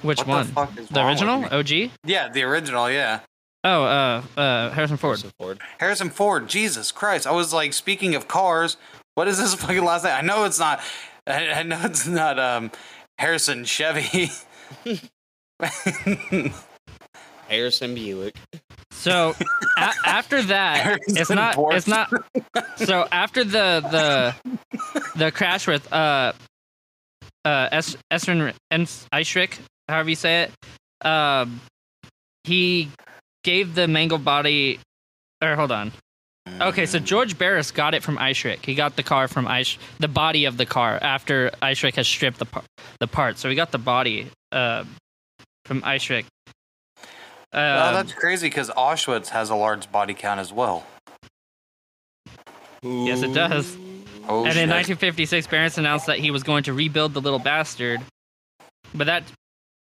Which what one? The, fuck is the original? O G? Yeah, the original. Yeah. Oh, uh, uh, Harrison Ford. Harrison Ford. Harrison Ford. Jesus Christ! I was like, speaking of cars, what is this fucking last name? I know it's not. I, I know it's not. Um, Harrison Chevy. Harrison Buick. So a- after that, Harrison it's not. Ford. It's not. So after the the the crash with uh uh es- Esrin Eschrich, however you say it, um, he. Gave the mangled body Or hold on. Okay, so George Barris got it from Eschrich. He got the car from Eschrich, the body of the car, after Eschrich has stripped the par- the parts. So he got the body uh, from Eschrich. Um, well, that's crazy because Auschwitz has a large body count as well. Yes, it does. Oh, and shit. In nineteen fifty-six, Barris announced that he was going to rebuild the Little Bastard, but that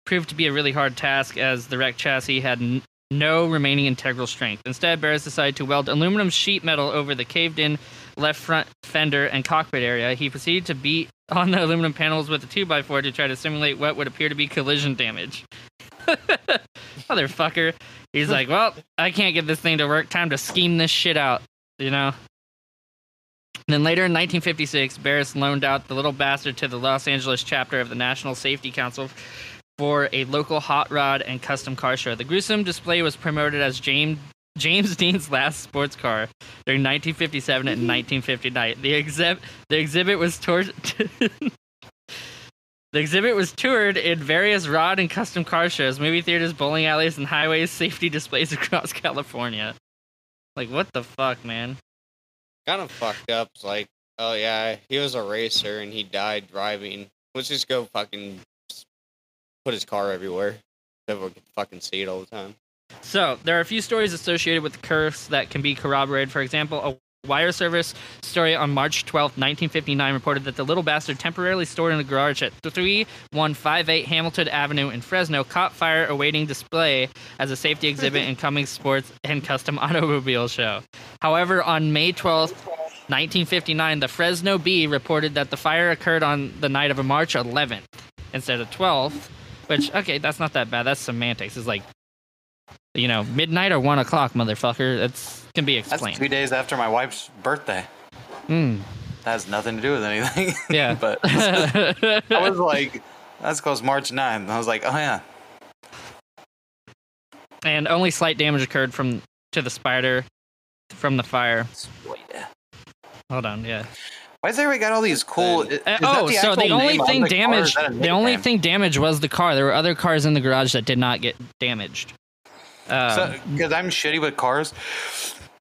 proved to be a really hard task as the wrecked chassis had n- no remaining integral strength. Instead, Barris decided to weld aluminum sheet metal over the caved-in left front fender and cockpit area. He proceeded to beat on the aluminum panels with a two by four to try to simulate what would appear to be collision damage. Motherfucker. He's like, well, I can't get this thing to work. Time to scheme this shit out, you know? Then later in nineteen fifty-six, Barris loaned out the Little Bastard to the Los Angeles chapter of the National Safety Council for a local hot rod and custom car show. The gruesome display was promoted as James James Dean's last sports car during nineteen fifty-seven and nineteen fifty-nine. The exhibit the exhibit was tor- The exhibit was toured in various rod and custom car shows, movie theaters, bowling alleys, and highways safety displays across California. Like, what the fuck, man? Kind of fucked up. It's like, oh yeah, he was a racer and he died driving. Let's just go fucking put his car everywhere. Everyone can fucking see it all the time. So, there are a few stories associated with the curse that can be corroborated. For example, a wire service story on March twelfth, nineteen fifty-nine reported that the Little Bastard, temporarily stored in a garage at thirty-one fifty-eight Hamilton Avenue in Fresno, caught fire awaiting display as a safety exhibit in Cummings Sports and Custom Automobile Show. However, on May twelfth, nineteen fifty-nine, the Fresno Bee reported that the fire occurred on the night of March eleventh instead of twelfth, which, okay, that's not that bad. That's semantics. It's like, you know, midnight or one o'clock, motherfucker. That's can be explained. That's two days after my wife's birthday. Mm. That has nothing to do with anything. Yeah. But I was like, that's close, March ninth. I was like, oh yeah. And only slight damage occurred from to the Spyder from the fire. Spider. Hold on, yeah. Why is everybody got all these cool? Is, uh, is oh, the so the only thing the damaged, the only name? thing damaged was the car. There were other cars in the garage that did not get damaged. Because um, so, I'm shitty with cars.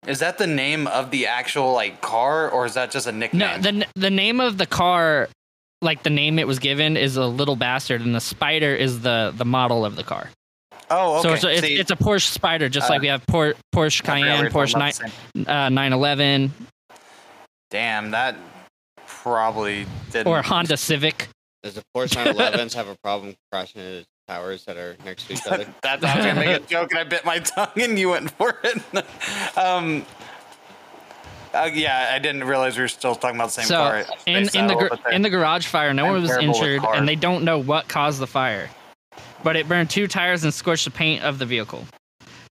Is that the name of the actual like car, or is that just a nickname? No, the the name of the car, like the name it was given, is a Little Bastard, and the Spyder is the, the model of the car. Oh, okay. So, so it's, See, it's a Porsche Spyder, just uh, like we have Por- Porsche Cayenne, Porsche nine eleven. Damn, that probably didn't. Or Honda Civic. Does the Porsche nine elevens have a problem crashing into towers that are next to each other? That's I was gonna make a joke, and I bit my tongue, and you went for it. um, uh, yeah, I didn't realize we were still talking about the same so, car. In, in the gar- in the garage fire, no one was injured, and they don't know what caused the fire, but it burned two tires and scorched the paint of the vehicle.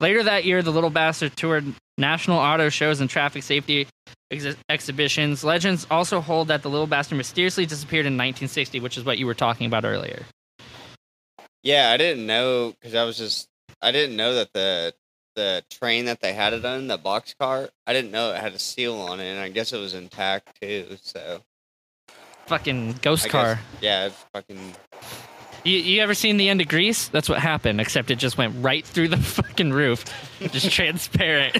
Later that year, the Little Bastard toured national auto shows and traffic safety Ex- exhibitions. Legends also hold that the Little Bastard mysteriously disappeared in nineteen sixty, which is what you were talking about earlier. Yeah, I didn't know because I was just I didn't know that the the train that they had it on, the box car, I didn't know it had a seal on it, and I guess it was intact too. So fucking ghost I car. Guess, yeah, it's fucking. You you ever seen the end of Grease? That's what happened, except it just went right through the fucking roof, just transparent.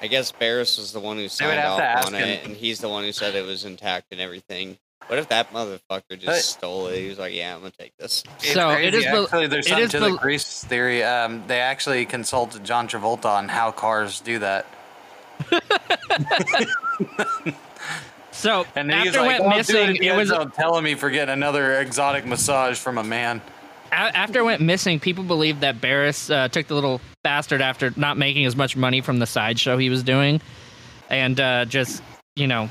I guess Barris was the one who signed off on it, and he's the one who said it was intact and everything. What if that motherfucker just stole it? He was like, yeah, I'm going to take this. So it is actually, there's something to the Grease theory. Um, they actually consulted John Travolta on how cars do that. So and after he's like, went missing, it was telling me for getting another exotic massage from a man. After it went missing, people believed that Barris uh, took the Little Bastard after not making as much money from the side show he was doing, and uh, just, you know,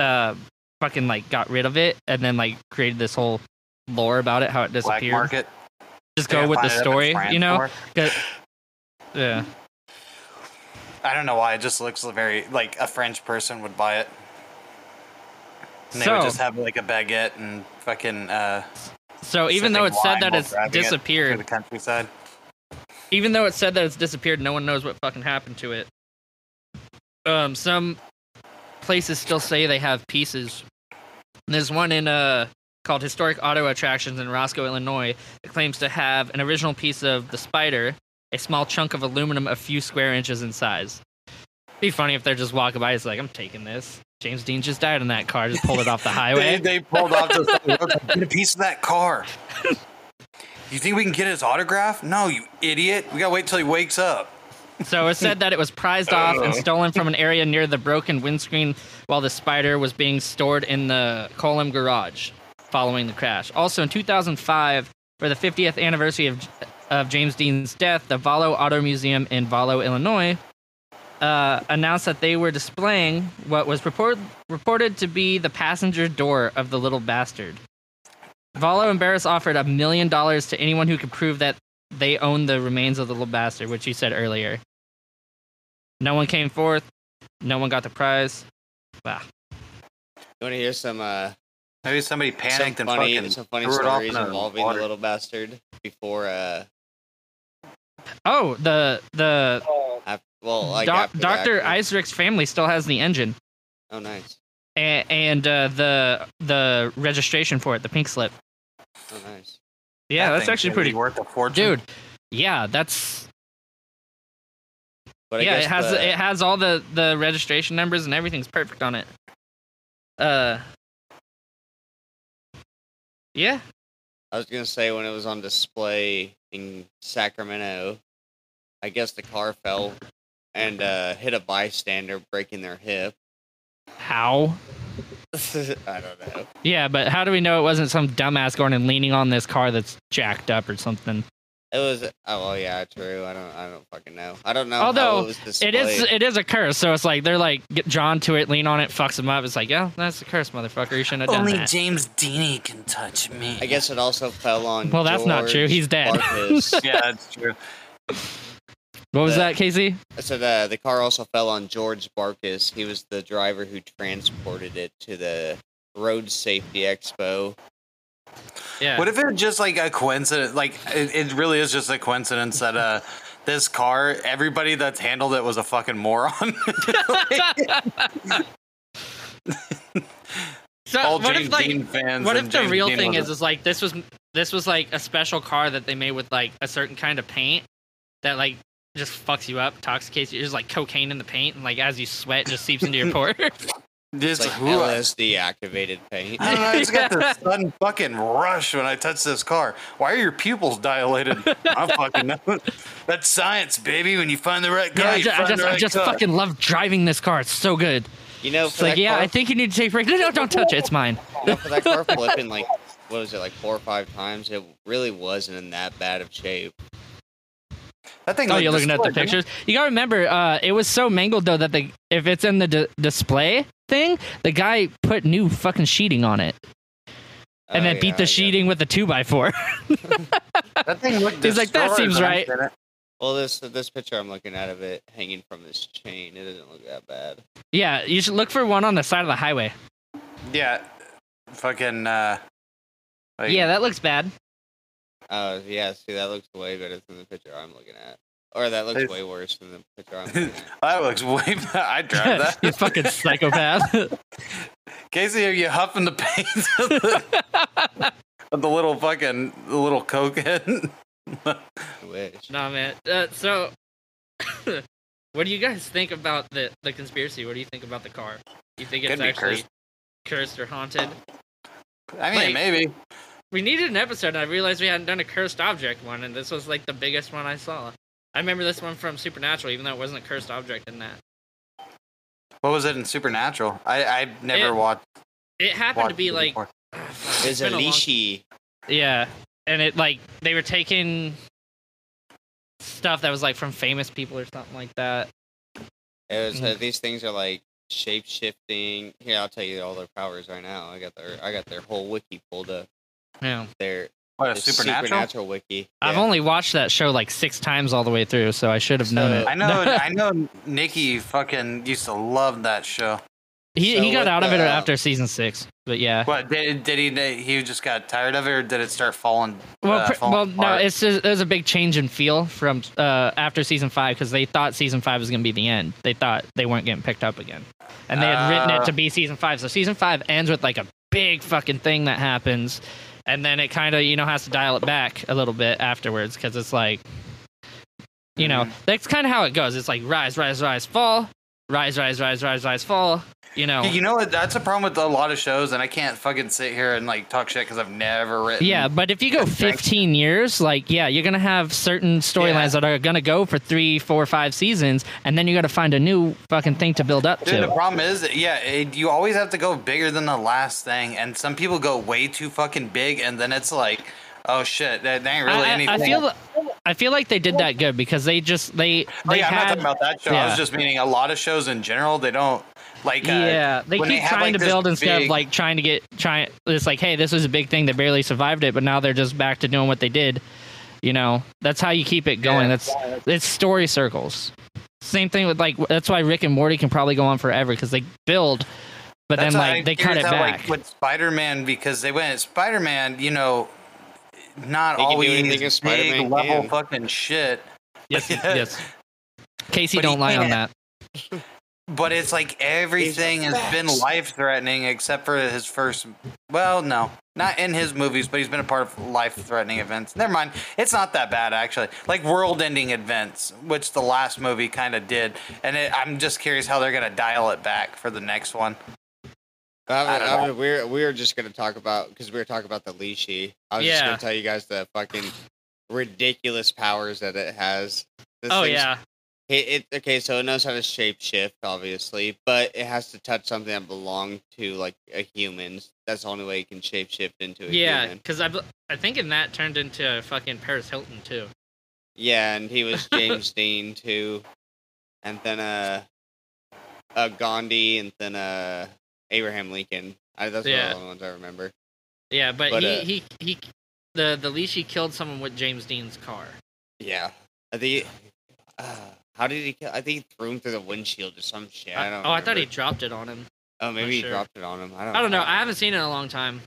uh, fucking like got rid of it, and then like created this whole lore about it, how it disappeared. Black market. Just go with the story, you know? Yeah. I don't know why it just looks very like a French person would buy it. And they so, would just have like a baguette and fucking. Uh, So even though it's said that it's disappeared, it the countryside. even though it's said that it's disappeared, no one knows what fucking happened to it. Um, some places still say they have pieces. There's one in uh called Historic Auto Attractions in Roscoe, Illinois, that claims to have an original piece of the Spyder, a small chunk of aluminum a few square inches in size. It'd be funny if they're just walking by, it's like, I'm taking this. James Dean just died in that car, just pulled it off the highway. they, they pulled off the get a piece of that car. You think we can get his autograph? No, you idiot. We gotta wait till he wakes up. So it said that it was prized off and stolen from an area near the broken windscreen while the Spyder was being stored in the Colum garage following the crash. Also in two thousand five, for the fiftieth anniversary of of James Dean's death, the Vallo Auto Museum in Vallo, Illinois, uh, announced that they were displaying what was report- reported to be the passenger door of the Little Bastard. Vallo and Barris offered a million dollars to anyone who could prove that they owned the remains of the Little Bastard, which you said earlier. No one came forth. No one got the prize. Wow. You want to hear some? Uh, Maybe somebody panicked some and funny, fucking some funny threw stories it off involving water. The Little Bastard before. Uh... Oh, the the. After, well, like Do- Doctor Eisrich's family still has the engine. Oh, nice. And, and uh, the the registration for it, the pink slip. Oh, nice. Yeah, that that's actually pretty worth a fortune, dude. Yeah, that's. But I yeah, guess it has the, it has all the, the registration numbers and everything's perfect on it. Uh, yeah. I was gonna say when it was on display in Sacramento, I guess the car fell and uh, hit a bystander, breaking their hip. How? I don't know. Yeah, but how do we know it wasn't some dumbass going and leaning on this car that's jacked up or something? It was oh well, yeah, true. I don't, I don't fucking know. I don't know. Although how it, was it is, it is a curse. So it's like they're like get drawn to it, lean on it, fucks them up. It's like, yeah, that's a curse, motherfucker. You shouldn't have done Only that. Only James Dean can touch me. I guess it also fell on. Well, that's George not true. He's dead. Yeah, that's true. What was the, that, Casey? I said uh, the car also fell on George Barris. He was the driver who transported it to the Road Safety Expo. Yeah. What if it's just like a coincidence? Like it, it really is just a coincidence that uh, this car, everybody that's handled it was a fucking moron. So all what James if like Dean fans what if the James real Dean thing is is like this was this was like a special car that they made with like a certain kind of paint that like just fucks you up, intoxicates you. There's like cocaine in the paint, and like as you sweat, it just seeps into your pores. This like L S D activated paint. I don't know, I just yeah. got this sudden fucking rush when I touch this car. Why are your pupils dilated? I fucking know. That's science, baby. When you find the right car, yeah, you I just, find I just, the right I just car. fucking love driving this car. It's so good. You know, it's like yeah, car, I think you need to take a break. No, no, don't touch it. It's mine. You know, for that car flipping like what was it, like four or five times? It really wasn't in that bad of shape. That thing. Oh, you're looking at the pictures. You gotta remember, uh, it was so mangled though that the if it's in the d- display thing, the guy put new fucking sheeting on it, and oh, then yeah, beat the sheeting with a two by four. That thing looked. He's like, that seems right. Well, this this picture I'm looking at of it hanging from this chain, it doesn't look that bad. Yeah, you should look for one on the side of the highway. Yeah, fucking. Uh, like, yeah, that looks bad. Oh, yeah, see, that looks way better than the picture I'm looking at. Or that looks way worse than the picture I'm looking at. That looks way better. I'd drive that. You fucking psychopath. Casey, are you huffing the paint of the, of the little fucking the little cokehead? Wish. Nah, man. Uh, so, what do you guys think about the, the conspiracy? What do you think about the car? Do you think it's actually cursed. cursed or haunted? I mean, like, maybe. We needed an episode, and I realized we hadn't done a cursed object one, and this was, like, the biggest one I saw. I remember this one from Supernatural, even though it wasn't a cursed object in that. What was it in Supernatural? I, I never it, watched... It happened watched to be, like... Before. It was a leshy. Long... Yeah, and it, like, they were taking stuff that was, like, from famous people or something like that. It was, mm-hmm. uh, these things are, like, shape-shifting. Here, I'll tell you all their powers right now. I got their, I got their whole wiki pulled up. Yeah, they're what, a the supernatural? supernatural wiki. Yeah. I've only watched that show like six times all the way through, so I should have so, known it. I know, I know. Nikki fucking used to love that show. He so he got out the, of it after season six, but yeah. What did did he? Did he just got tired of it, or did it start falling? Well, uh, falling well, apart? no. It's just, there's a big change in feel from uh, after season five because they thought season five was going to be the end. They thought they weren't getting picked up again, and they had uh, written it to be season five. So season five ends with like a big fucking thing that happens. And then it kind of, you know, has to dial it back a little bit afterwards because it's like, you know, that's kind of how it goes. It's like rise, rise, rise, fall, rise, rise, rise, rise, rise, fall. You know, you know what? That's a problem with a lot of shows, and I can't fucking sit here and like talk shit because I've never written. Yeah, but if you go fifteen years, like, yeah, you're gonna have certain storylines yeah. that are gonna go for three, four, five seasons, and then you got to find a new fucking thing to build up Dude, to. The problem is, yeah, it, you always have to go bigger than the last thing, and some people go way too fucking big, and then it's like, oh shit, that, that ain't really I, anything. I feel. I feel like they did that good because they just they. they oh, yeah, had, I'm not talking about that show. Yeah. I was just meaning a lot of shows in general. They don't like. Uh, yeah, they keep they trying like to build instead big... of like trying to get trying. It's like, hey, this was a big thing that barely survived it, but now they're just back to doing what they did. You know, that's how you keep it going. Yeah, that's yeah. it's story circles. Same thing with like that's why Rick and Morty can probably go on forever because they build, but that's then like I they cut it how, back. Like, with Spider-Man, because they went Spider-Man, you know. Not always big level can. fucking shit. Yes, yes. Casey, don't lie on that. But it's like everything has been life-threatening except for his first... Well, no. Not in his movies, but he's been a part of life-threatening events. Never mind. It's not that bad, actually. Like world-ending events, which the last movie kind of did. And it, I'm just curious how they're going to dial it back for the next one. I mean, I mean, we're we're just gonna talk about because we were talking about the leshy. I was yeah. just gonna tell you guys the fucking ridiculous powers that it has. This oh yeah. It, it okay, so it knows how to shape shift, obviously, but it has to touch something that belonged to like a human. That's the only way it can shape shift into a yeah, human. Yeah, because I I think in that turned into fucking Paris Hilton too. Yeah, and he was James Dean too, and then uh, uh Gandhi, and then uh. Abraham Lincoln. I, that's yeah. one of the ones I remember. Yeah, but, but he, uh, he he the the leshy killed someone with James Dean's car. Yeah, I think. Uh, how did he kill? I think he threw him through the windshield or some shit. I, I don't. Oh, remember. I thought he dropped it on him. Oh, maybe he sure. dropped it on him. I don't. I don't know. know. I haven't seen it in a long time.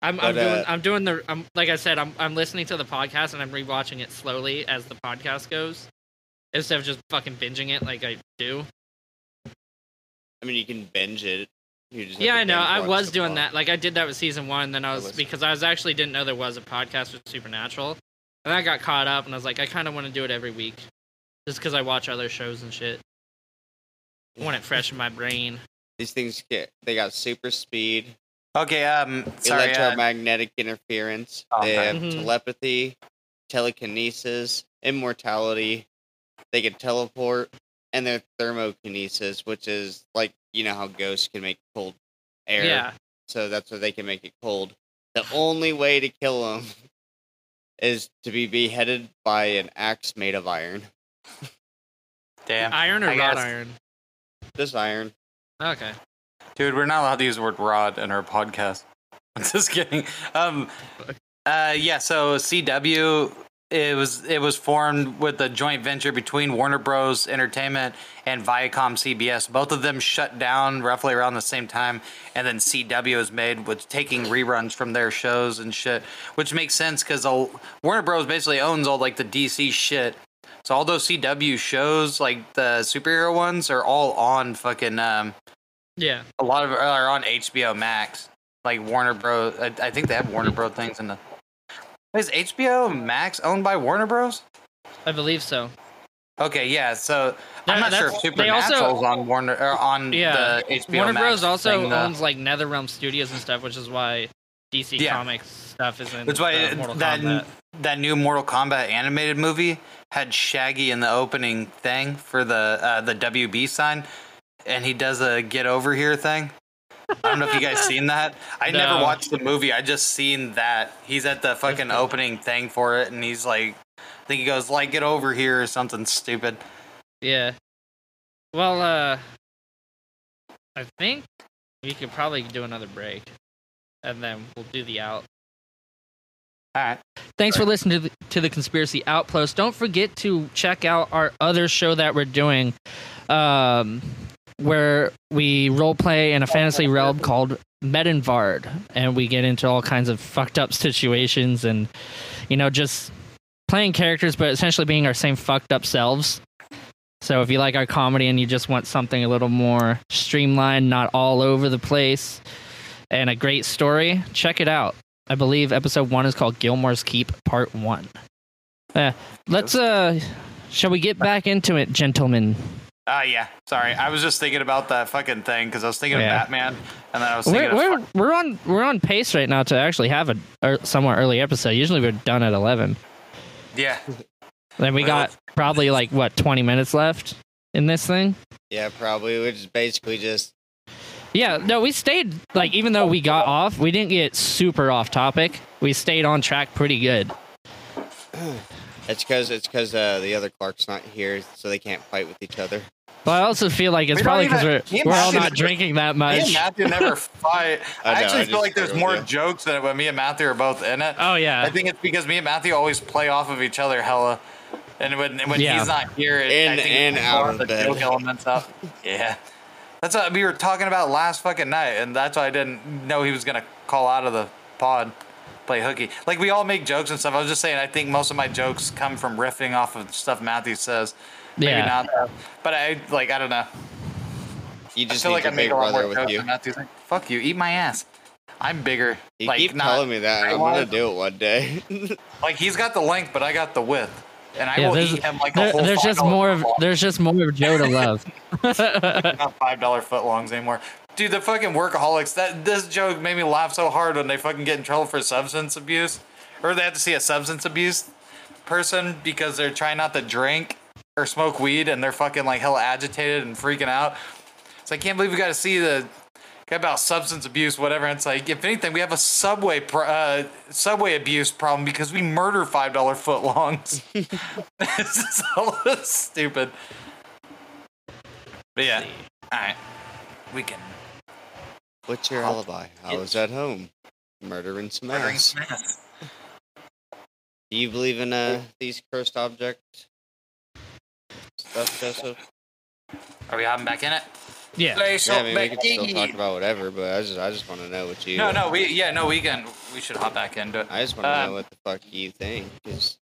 I'm but, I'm doing uh, I'm doing the I'm like I said I'm I'm listening to the podcast and I'm rewatching it slowly as the podcast goes, instead of just fucking binging it like I do. I mean, you can binge it. You just yeah, I know. I was doing pod. that. Like, I did that with season one. Then I was, I because I was actually didn't know there was a podcast with Supernatural. And I got caught up, and I was like, I kind of want to do it every week. Just because I watch other shows and shit. I want it fresh in my brain. These things get, they got super speed. Okay, um, sorry. Electromagnetic uh, interference. Uh-huh. They have mm-hmm. telepathy, telekinesis, immortality. They can teleport. And their thermokinesis, which is like, you know how ghosts can make cold air. Yeah. So that's where they can make it cold. The only way to kill them is to be beheaded by an axe made of iron. Damn. Iron or I rod guess. iron? Just iron. Okay. Dude, we're not allowed to use the word rod in our podcast. I'm just kidding. Um, uh, yeah, so C W... It was it was formed with a joint venture between Warner Bros. Entertainment and Viacom C B S. Both of them shut down roughly around the same time, and then C W was made with taking reruns from their shows and shit, which makes sense because Warner Bros. Basically owns all like the D C shit. So all those C W shows, like the superhero ones, are all on fucking um yeah. A lot of are on H B O Max. Like Warner Bros. I, I think they have Warner Bros. Things in the. Is H B O Max owned by Warner Bros? I believe so. Okay, yeah. So that, I'm not sure if Supernatural's on Warner or on yeah, the H B O Warner Max. Warner Bros also thing, owns like NetherRealm Studios and stuff, which is why D C yeah. Comics stuff is in. That's why uh, Mortal that Kombat. that new Mortal Kombat animated movie had Shaggy in the opening thing for the uh, the W B sign, and he does a "Get Over Here" thing. I don't know if you guys seen that. I no. never watched the movie. I just seen that. He's at the fucking opening thing for it, and he's like, I think he goes, like, get over here or something stupid. Yeah. Well, uh, I think we could probably do another break, and then we'll do the out. All right. Thanks All right. for listening to the, to the Conspiracy Outpost. Don't forget to check out our other show that we're doing. Um... where we role play in a fantasy realm called Medinvard, and we get into all kinds of fucked up situations and, you know, just playing characters, but essentially being our same fucked up selves. So if you like our comedy and you just want something a little more streamlined, not all over the place, and a great story. Check it out. I believe episode one is called Gilmore's Keep Part One. Uh, let's, uh, shall we get back into it, gentlemen? Uh, yeah. Sorry. I was just thinking about that fucking thing because I was thinking yeah. of Batman, and then I was thinking we're, of... We're, we're, on, we're on pace right now to actually have a er, somewhat early episode. Usually we're done at eleven. Yeah. Then we got probably like, what, twenty minutes left in this thing? Yeah, probably. We're just basically just... Yeah, no, we stayed, like, even though we got off, we didn't get super off topic. We stayed on track pretty good. It's because it's because uh, the other Clark's not here, so they can't fight with each other. But I also feel like it's we probably because we're, we're all not drinking that much. Me and Matthew never fight. I, I know, actually I feel like there's more you. jokes than when me and Matthew are both in it. Oh, yeah. I think it's because me and Matthew always play off of each other hella. And when, when yeah. he's not here, it, in, I think and it's out of the bed. joke elements up. Yeah. That's what we were talking about last fucking night, and that's why I didn't know he was going to call out of the pod, play hooky. Like, we all make jokes and stuff. I was just saying, I think most of my jokes come from riffing off of stuff Matthew says. Maybe yeah. not. Uh, but I, like, I don't know. You just I feel like I make a lot more with jokes you. than Matthew's like, fuck you, eat my ass. I'm bigger. You like, keep not telling me that. I'm going to do it one day. Like, he's got the length, but I got the width. And I yeah, will eat him like a there, whole there's just more of long. There's just more of Joe to love. Not five dollar foot longs anymore. Dude, the fucking workaholics, that this joke made me laugh so hard when they fucking get in trouble for substance abuse. Or they have to see a substance abuse person because they're trying not to drink or smoke weed and they're fucking like hella agitated and freaking out. So I can't believe we gotta see the about substance abuse, whatever. And it's like, if anything, we have a subway pro- uh, subway abuse problem because we murder five dollar foot longs. This is all stupid. But yeah, all right, we can. What's your I'll alibi? I was at home, murdering some ass. Do you believe in uh, these cursed object stuff, Joseph? Are we hopping back in it? Yeah. yeah, I mean, we can still talk about whatever, but I just, I just want to know what you. No, no, we, yeah, no, we can, we should hop back into it. I just want to uh, know what the fuck you think. Just...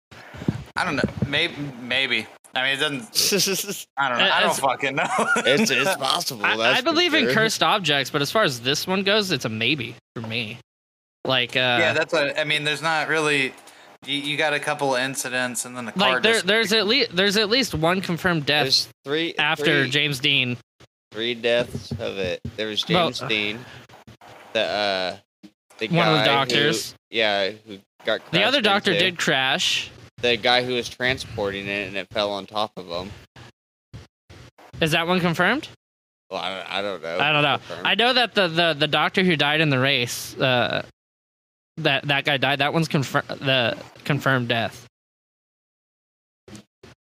I don't know, maybe, maybe. I mean, it doesn't. I don't know. It's, I don't fucking know. it's, it's possible. I, I believe sure. in cursed objects, but as far as this one goes, it's a maybe for me. Like, uh, yeah, that's what I mean. There's not really. You, you got a couple of incidents, and then the car. Like there, there's at least there's at least one confirmed death. There's three after three. James Dean. Three deaths of it. There was James well, Dean, the uh, the guy one of the doctors. Who, yeah, who got crashed the other doctor into. did crash. The guy who was transporting it and it fell on top of him. Is that one confirmed? Well, I don't, I don't know. I don't know. Confirmed. I know that the, the, the doctor who died in the race, uh, that that guy died. That one's confirmed. The confirmed death.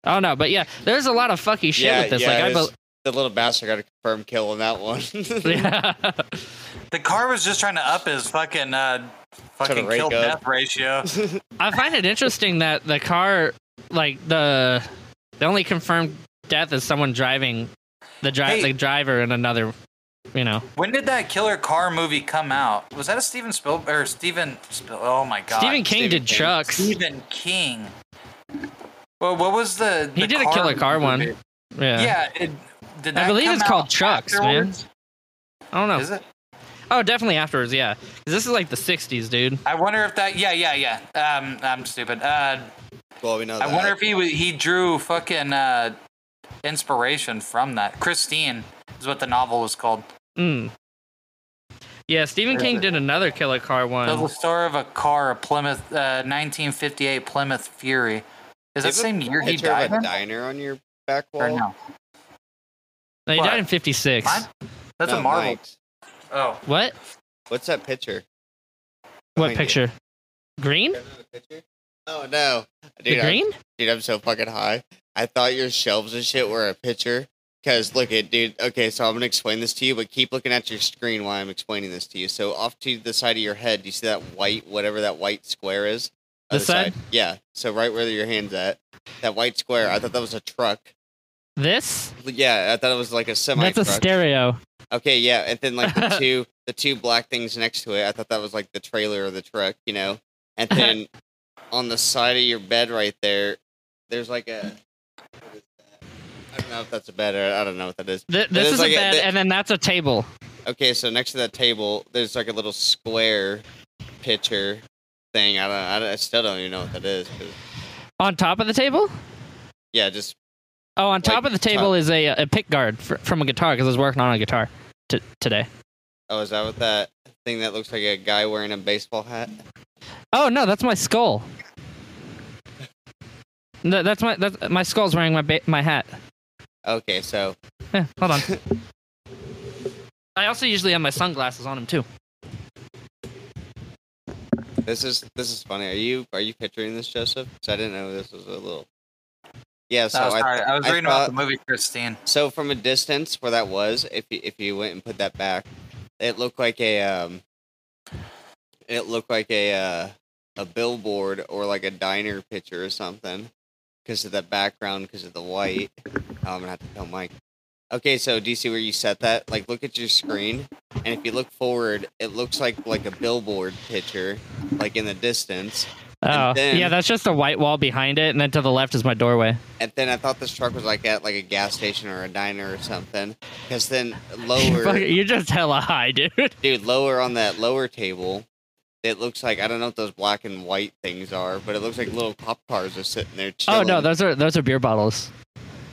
Oh no, but yeah, there's a lot of fucky shit yeah, with this. Yeah, like I. Be- The little bastard got a confirmed kill on that one. yeah. The car was just trying to up his fucking uh, fucking kill death ratio. I find it interesting that the car, like the the only confirmed death is someone driving the drive hey, the driver in another. You know. When did that killer car movie come out? Was that a Steven Spielberg or Steven? Spiel- oh my god. Stephen King Stephen did King. Trucks. Stephen King. Well, what was the? the he did car a killer car movie? one. Yeah. Yeah. It, I believe it's called Trucks, afterwards? man. I don't know. Is it? Oh, definitely afterwards, yeah. This is like the sixties, dude. I wonder if that... Yeah, yeah, yeah. Um, I'm stupid. Uh, well, we know that. I wonder if he he drew fucking uh, inspiration from that. Christine is what the novel was called. Mm. Yeah, Stephen King did another killer car one. It was the story of a car, a Plymouth, uh, nineteen fifty-eight Plymouth Fury. Is that the same year he died? Do you have a diner on your back wall? Or no? No, he what? died in fifty-six. Mine? That's no, a Marvel. Mike's. Oh. What? What's that picture? What Behind picture? You? Green? Picture? Oh, no. Dude, the green? I, dude, I'm so fucking high. I thought your shelves and shit were a picture. Because, look at, dude, okay, so I'm going to explain this to you, but keep looking at your screen while I'm explaining this to you. So off to the side of your head, do you see that white, whatever that white square is? This side? side? Yeah. So right where your hand's at. That white square. I thought that was a truck. This? Yeah, I thought it was like a semi. That's a stereo. Okay, yeah, and then like the two, the two black things next to it. I thought that was like the trailer or the truck, you know. And then on the side of your bed, right there, there's like a. What is that? I don't know if that's a bed. Or I don't know what that is. Th- this is like a bed, a, th- and then that's a table. Okay, so next to that table, there's like a little square picture thing. I don't. I, don't, I still don't even know what that is. On top of the table? Yeah, just. Oh, on top like, of the table top. is a a pick guard for, from a guitar because I was working on a guitar t- today. Oh, is that what that thing that looks like a guy wearing a baseball hat? Oh no, that's my skull. No, that's my that's, my skull's wearing my ba- my hat. Okay, so. Yeah, hold on. I also usually have my sunglasses on them too. This is this is funny. Are you are you picturing this, Joseph? Because I didn't know this was a little. Yeah, so no, sorry. I, I was I reading thought, about the movie Christine. So from a distance where that was, if you, if you went and put that back, it looked like a um, it looked like a uh, a billboard or like a diner picture or something because of the background, because of the white. Oh, I'm gonna have to tell Mike. Okay, so do you see where you set that? Like, look at your screen, and if you look forward, it looks like like a billboard picture, like in the distance. Oh, then, yeah, that's just the white wall behind it, and then to the left is my doorway. And then I thought this truck was like at like a gas station or a diner or something, because then lower... You're just hella high, dude. Dude, lower on that lower table, it looks like, I don't know what those black and white things are, but it looks like little pop cars are sitting there chilling. Oh, no, those are those are beer bottles.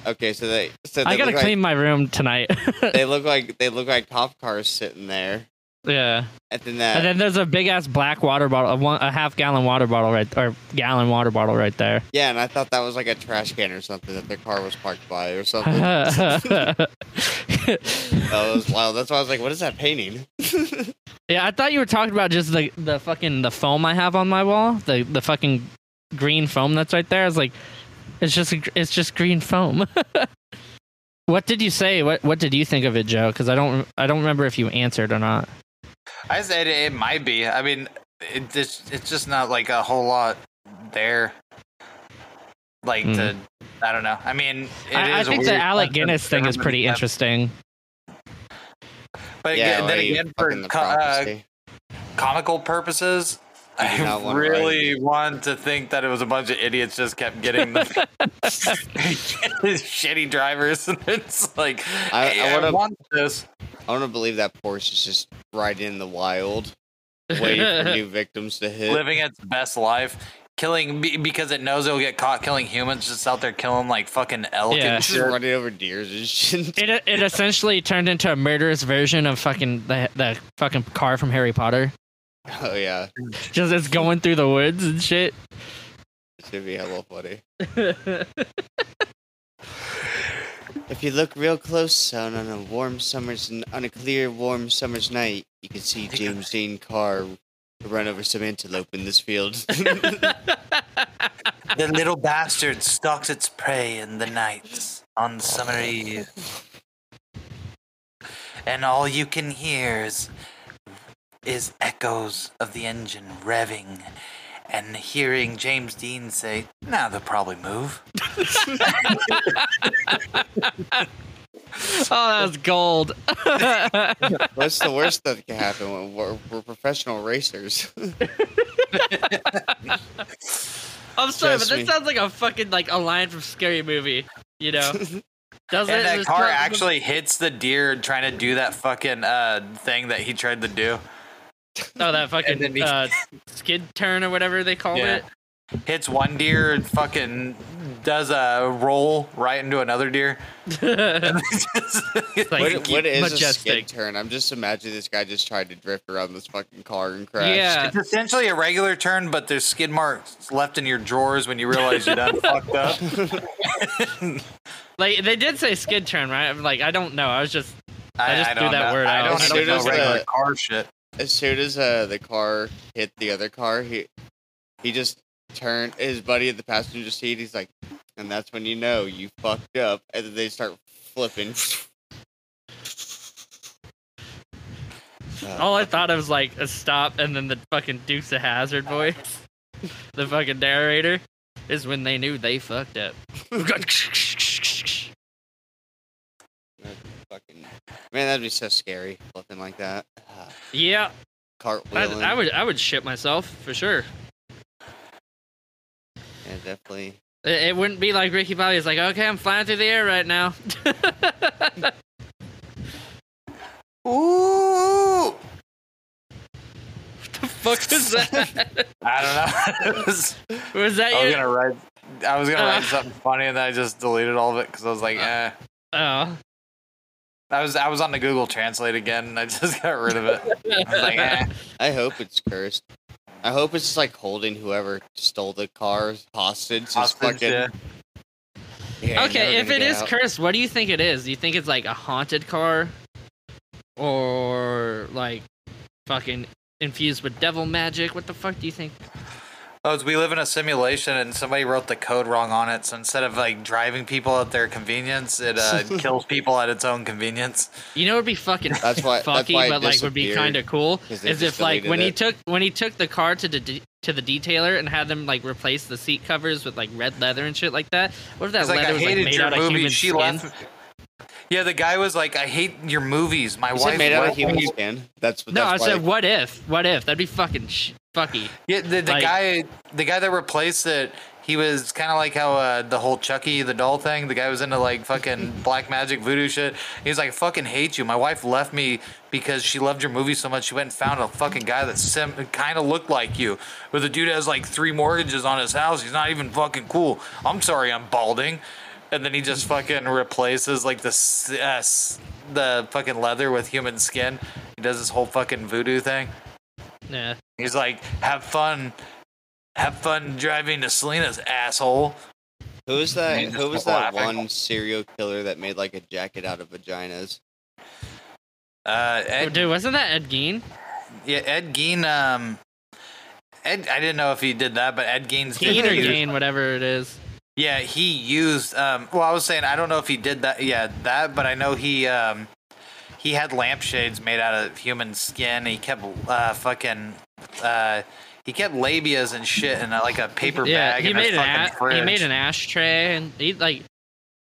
Okay, so they. So they I gotta clean like, my room tonight. They look like they look like cop cars sitting there. Yeah. And then that. And then there's a big ass black water bottle, a, one, a half gallon water bottle right, or gallon water bottle right there. Yeah, and I thought that was like a trash can or something that their car was parked by or something. That was wild. That's why I was like, "What is that painting?" Yeah, I thought you were talking about just the the fucking the foam I have on my wall, the the fucking green foam that's right there. I was like. It's just it's just green foam. What did you say? What what did you think of it, Joe? Because I don't I don't remember if you answered or not. I said it might be. I mean, it, it's it's just not like a whole lot there. Like mm. to I don't know. I mean, it I, is I think the Alec Guinness thing is pretty stuff. interesting. But yeah, again, then again, for the co- uh, comical purposes. I really right. want to think that it was a bunch of idiots just kept getting the shitty drivers, and it's like I, hey, I, wanna, I want this. I want to believe that Porsche is just right in the wild, waiting for new victims to hit, living its best life, killing because it knows it'll get caught killing humans. Just out there killing like fucking elk yeah. and shit, running over deers and shit. It it essentially turned into a murderous version of fucking the the fucking car from Harry Potter. Oh yeah, just it's going through the woods and shit. It should be hella funny. If you look real close on a warm summer's on a clear warm summer's night, you can see James Dean car run over some antelope in this field. The little bastard stalks its prey in the nights on summer eve, and all you can hear is. is echoes of the engine revving and hearing James Dean say, now nah, they'll probably move. Oh, that was gold. What's the worst that can happen when we're, we're professional racers? I'm sorry, Trust but me. That sounds like a fucking like a line from Scary Movie, you know? Doesn't and that car actually hits the deer trying to do that fucking uh, thing that he tried to do. Oh, that fucking he, uh, skid turn or whatever they call yeah. it. Hits one deer and fucking does a roll right into another deer. Just, like, what what is majestic. a skid turn? I'm just imagining this guy just tried to drift around this fucking car and crash. Yeah. It's essentially a regular turn, but there's skid marks left in your drawers when you realize you done fucked up. Like, they did say skid turn, right? I'm like, I don't know. I was just, I, I just I threw that know. word out. I don't, I don't know regular the, car shit. As soon as uh, the car hit the other car, he he just turned his buddy at the passenger seat. He's like, and that's when you know you fucked up. And then they start flipping. All I thought of was like a stop, and then the fucking Dukes of Hazzard voice, the fucking narrator, is when they knew they fucked up. Fucking man, that'd be so scary, flipping like that. Yeah, cartwheeling. I, I would, I would shit myself for sure. Yeah, definitely. It, it wouldn't be like Ricky Bobby. It's like, okay, I'm flying through the air right now. Ooh! What the fuck is that? I don't know. was, was that I was gonna write. I was gonna uh, write something funny, and then I just deleted all of it because I was like, uh, eh. Oh. Uh, I was I was on the Google Translate again, and I just got rid of it. I was like, eh. I hope it's cursed. I hope it's like holding whoever stole the car hostage. hostage fucking, yeah. Yeah, okay, if it is out. cursed, what do you think it is? Do you think it's like a haunted car, or like fucking infused with devil magic? What the fuck do you think? Oh, we live in a simulation, and somebody wrote the code wrong on it. So instead of like driving people at their convenience, it uh, kills people at its own convenience. You know, it'd be fucking that's why, fucky, that's why but like would be kind of cool. Is if like when it. he took when he took the car to the de- to the detailer and had them like replace the seat covers with like red leather and shit like that. What if that leather like, was like made out movie. of human she skin? Left. Yeah, the guy was like, "I hate your movies. My wife made out of human skin." That's no. That's I said, "What if? What if?" That'd be fucking sh- fucky. Yeah, the, the like, guy, the guy that replaced it, he was kind of like how uh, the whole Chucky the doll thing. The guy was into like fucking black magic voodoo shit. He was like, "I fucking hate you. My wife left me because she loved your movie so much. She went and found a fucking guy that sim- kind of looked like you, but the dude has like three mortgages on his house. He's not even fucking cool. I'm sorry, I'm balding." And then he just fucking replaces like the uh, the fucking leather with human skin. He does this whole fucking voodoo thing. Yeah. He's like, "Have fun, have fun driving to Salinas, asshole." Who was that? Who was that laughing. one serial killer that made like a jacket out of vaginas? Uh, Ed, oh, dude, wasn't that Ed Gein? Yeah, Ed Gein. Um, Ed, I didn't know if he did that, but Ed Gein's Gein or Gein, whatever it is. Yeah, he used, um, well, I was saying, I don't know if he did that, yeah, that, but I know he, um, he had lampshades made out of human skin, he kept, uh, fucking, uh, he kept labias and shit in, uh, like, a paper yeah, bag he in made his an fucking a- fridge. He made an ashtray, and he, like,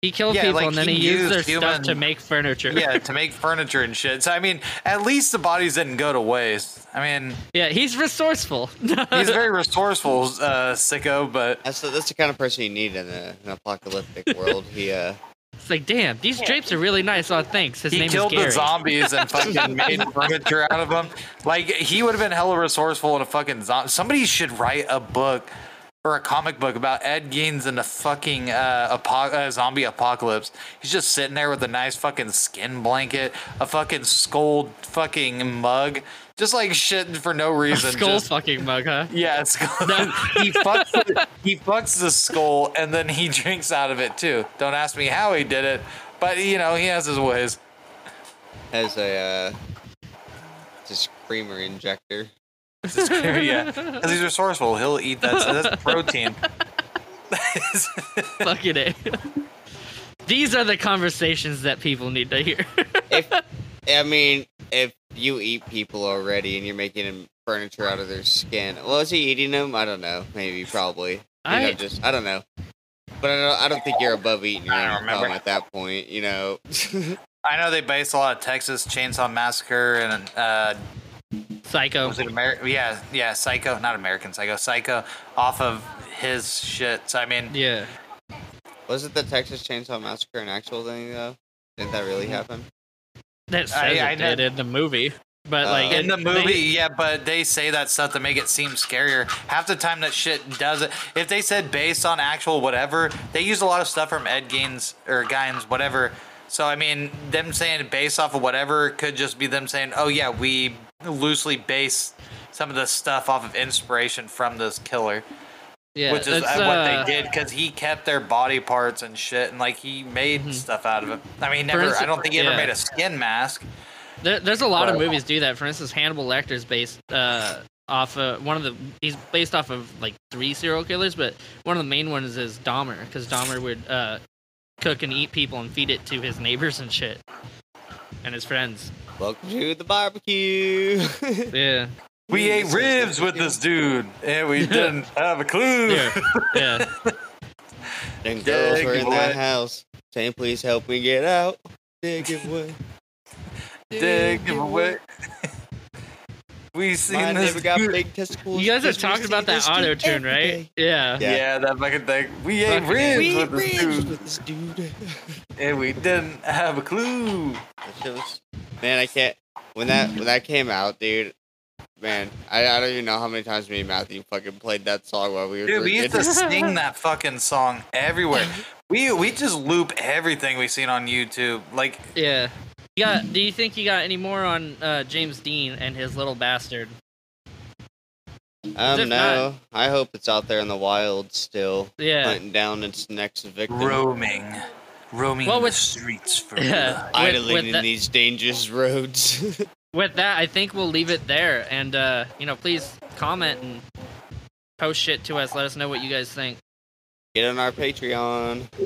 he killed yeah, people, like, and then he, he used, used their human, stuff to make furniture. Yeah, to make furniture and shit, so, I mean, at least the bodies didn't go to waste, I mean. Yeah, he's resourceful. He's very resourceful, uh, sicko, but. That's the, that's the kind of person you need in a, an apocalyptic world. He, uh. It's like, damn, these drapes are really nice. Oh, thanks. His he name is Gary. He killed the zombies and fucking made furniture out of them. Like, he would have been hella resourceful in a fucking zombie. Somebody should write a book or a comic book about Ed Gein's and the fucking uh, apo- uh, zombie apocalypse. He's just sitting there with a nice fucking skin blanket, a fucking skull fucking mug. Just like shit for no reason. A skull just, fucking mug, huh? Yeah, skull. No. he, fucks the, he fucks the skull and then he drinks out of it too. Don't ask me how he did it, but you know, he has his ways. Has a, uh, just creamer injector. Yeah, because he's resourceful. He'll eat that. So that's protein. Fucking it. These are the conversations that people need to hear. if, I mean, if you eat people already and you're making them furniture out of their skin, well, is he eating them? I don't know. Maybe, probably. You I know, just, I don't know. But I don't, I don't think you're above eating your mom at that point. You know. I know they based a lot of Texas Chainsaw Massacre and. Uh, Psycho. Was it Ameri- yeah, yeah, Psycho, not American Psycho, Psycho, off of his shit. So, I mean... Yeah. Was it the Texas Chainsaw Massacre an actual thing, though? Did that really happen? That says I, it I did know. in the movie. But, uh, like... In it, the movie, they, yeah, but they say that stuff to make it seem scarier. Half the time that shit doesn't... If they said based on actual whatever, they use a lot of stuff from Ed Gein's, or Gein's, whatever... So, I mean, them saying based off of whatever could just be them saying, oh, yeah, we loosely base some of this stuff off of inspiration from this killer. Yeah, which is what uh, they did, because he kept their body parts and shit, and, like, he made mm-hmm. stuff out of it. I mean, he never. Instance, I don't think he ever yeah. made a skin mask. There, there's a lot but, of movies do that. For instance, Hannibal Lecter's based... Uh, Off of one of the, he's based off of like three serial killers, but one of the main ones is Dahmer, because Dahmer would uh, cook and eat people and feed it to his neighbors and shit, and his friends. Welcome to the barbecue. Yeah, we ate ribs with this dude, and we didn't have a clue. Yeah, yeah. Them girls were in that house saying, "Please help me get out." Dig giveaway. Dig giveaway. We seen Mine this. Got big testicles. You guys are talking about that auto tune, right? Yeah. yeah. Yeah, that fucking thing. We ate ribs, we with, ribs this with this dude. And we didn't have a clue. Was, man, I can't. When that when that came out, dude, man, I, I don't even know how many times me and Matthew fucking played that song while we were. Dude, we used to sing that fucking song everywhere. We we just loop everything we've seen on YouTube. Like, yeah. You got? Do you think you got any more on uh, James Dean and his Little Bastard? Um, no. Not, I hope it's out there in the wild still. Yeah. Hunting down its next victim. Roaming. Roaming well, with, the streets for yeah, idling in the, these dangerous roads. With that, I think we'll leave it there. And, uh, you know, please comment and post shit to us. Let us know what you guys think. Get on our Patreon.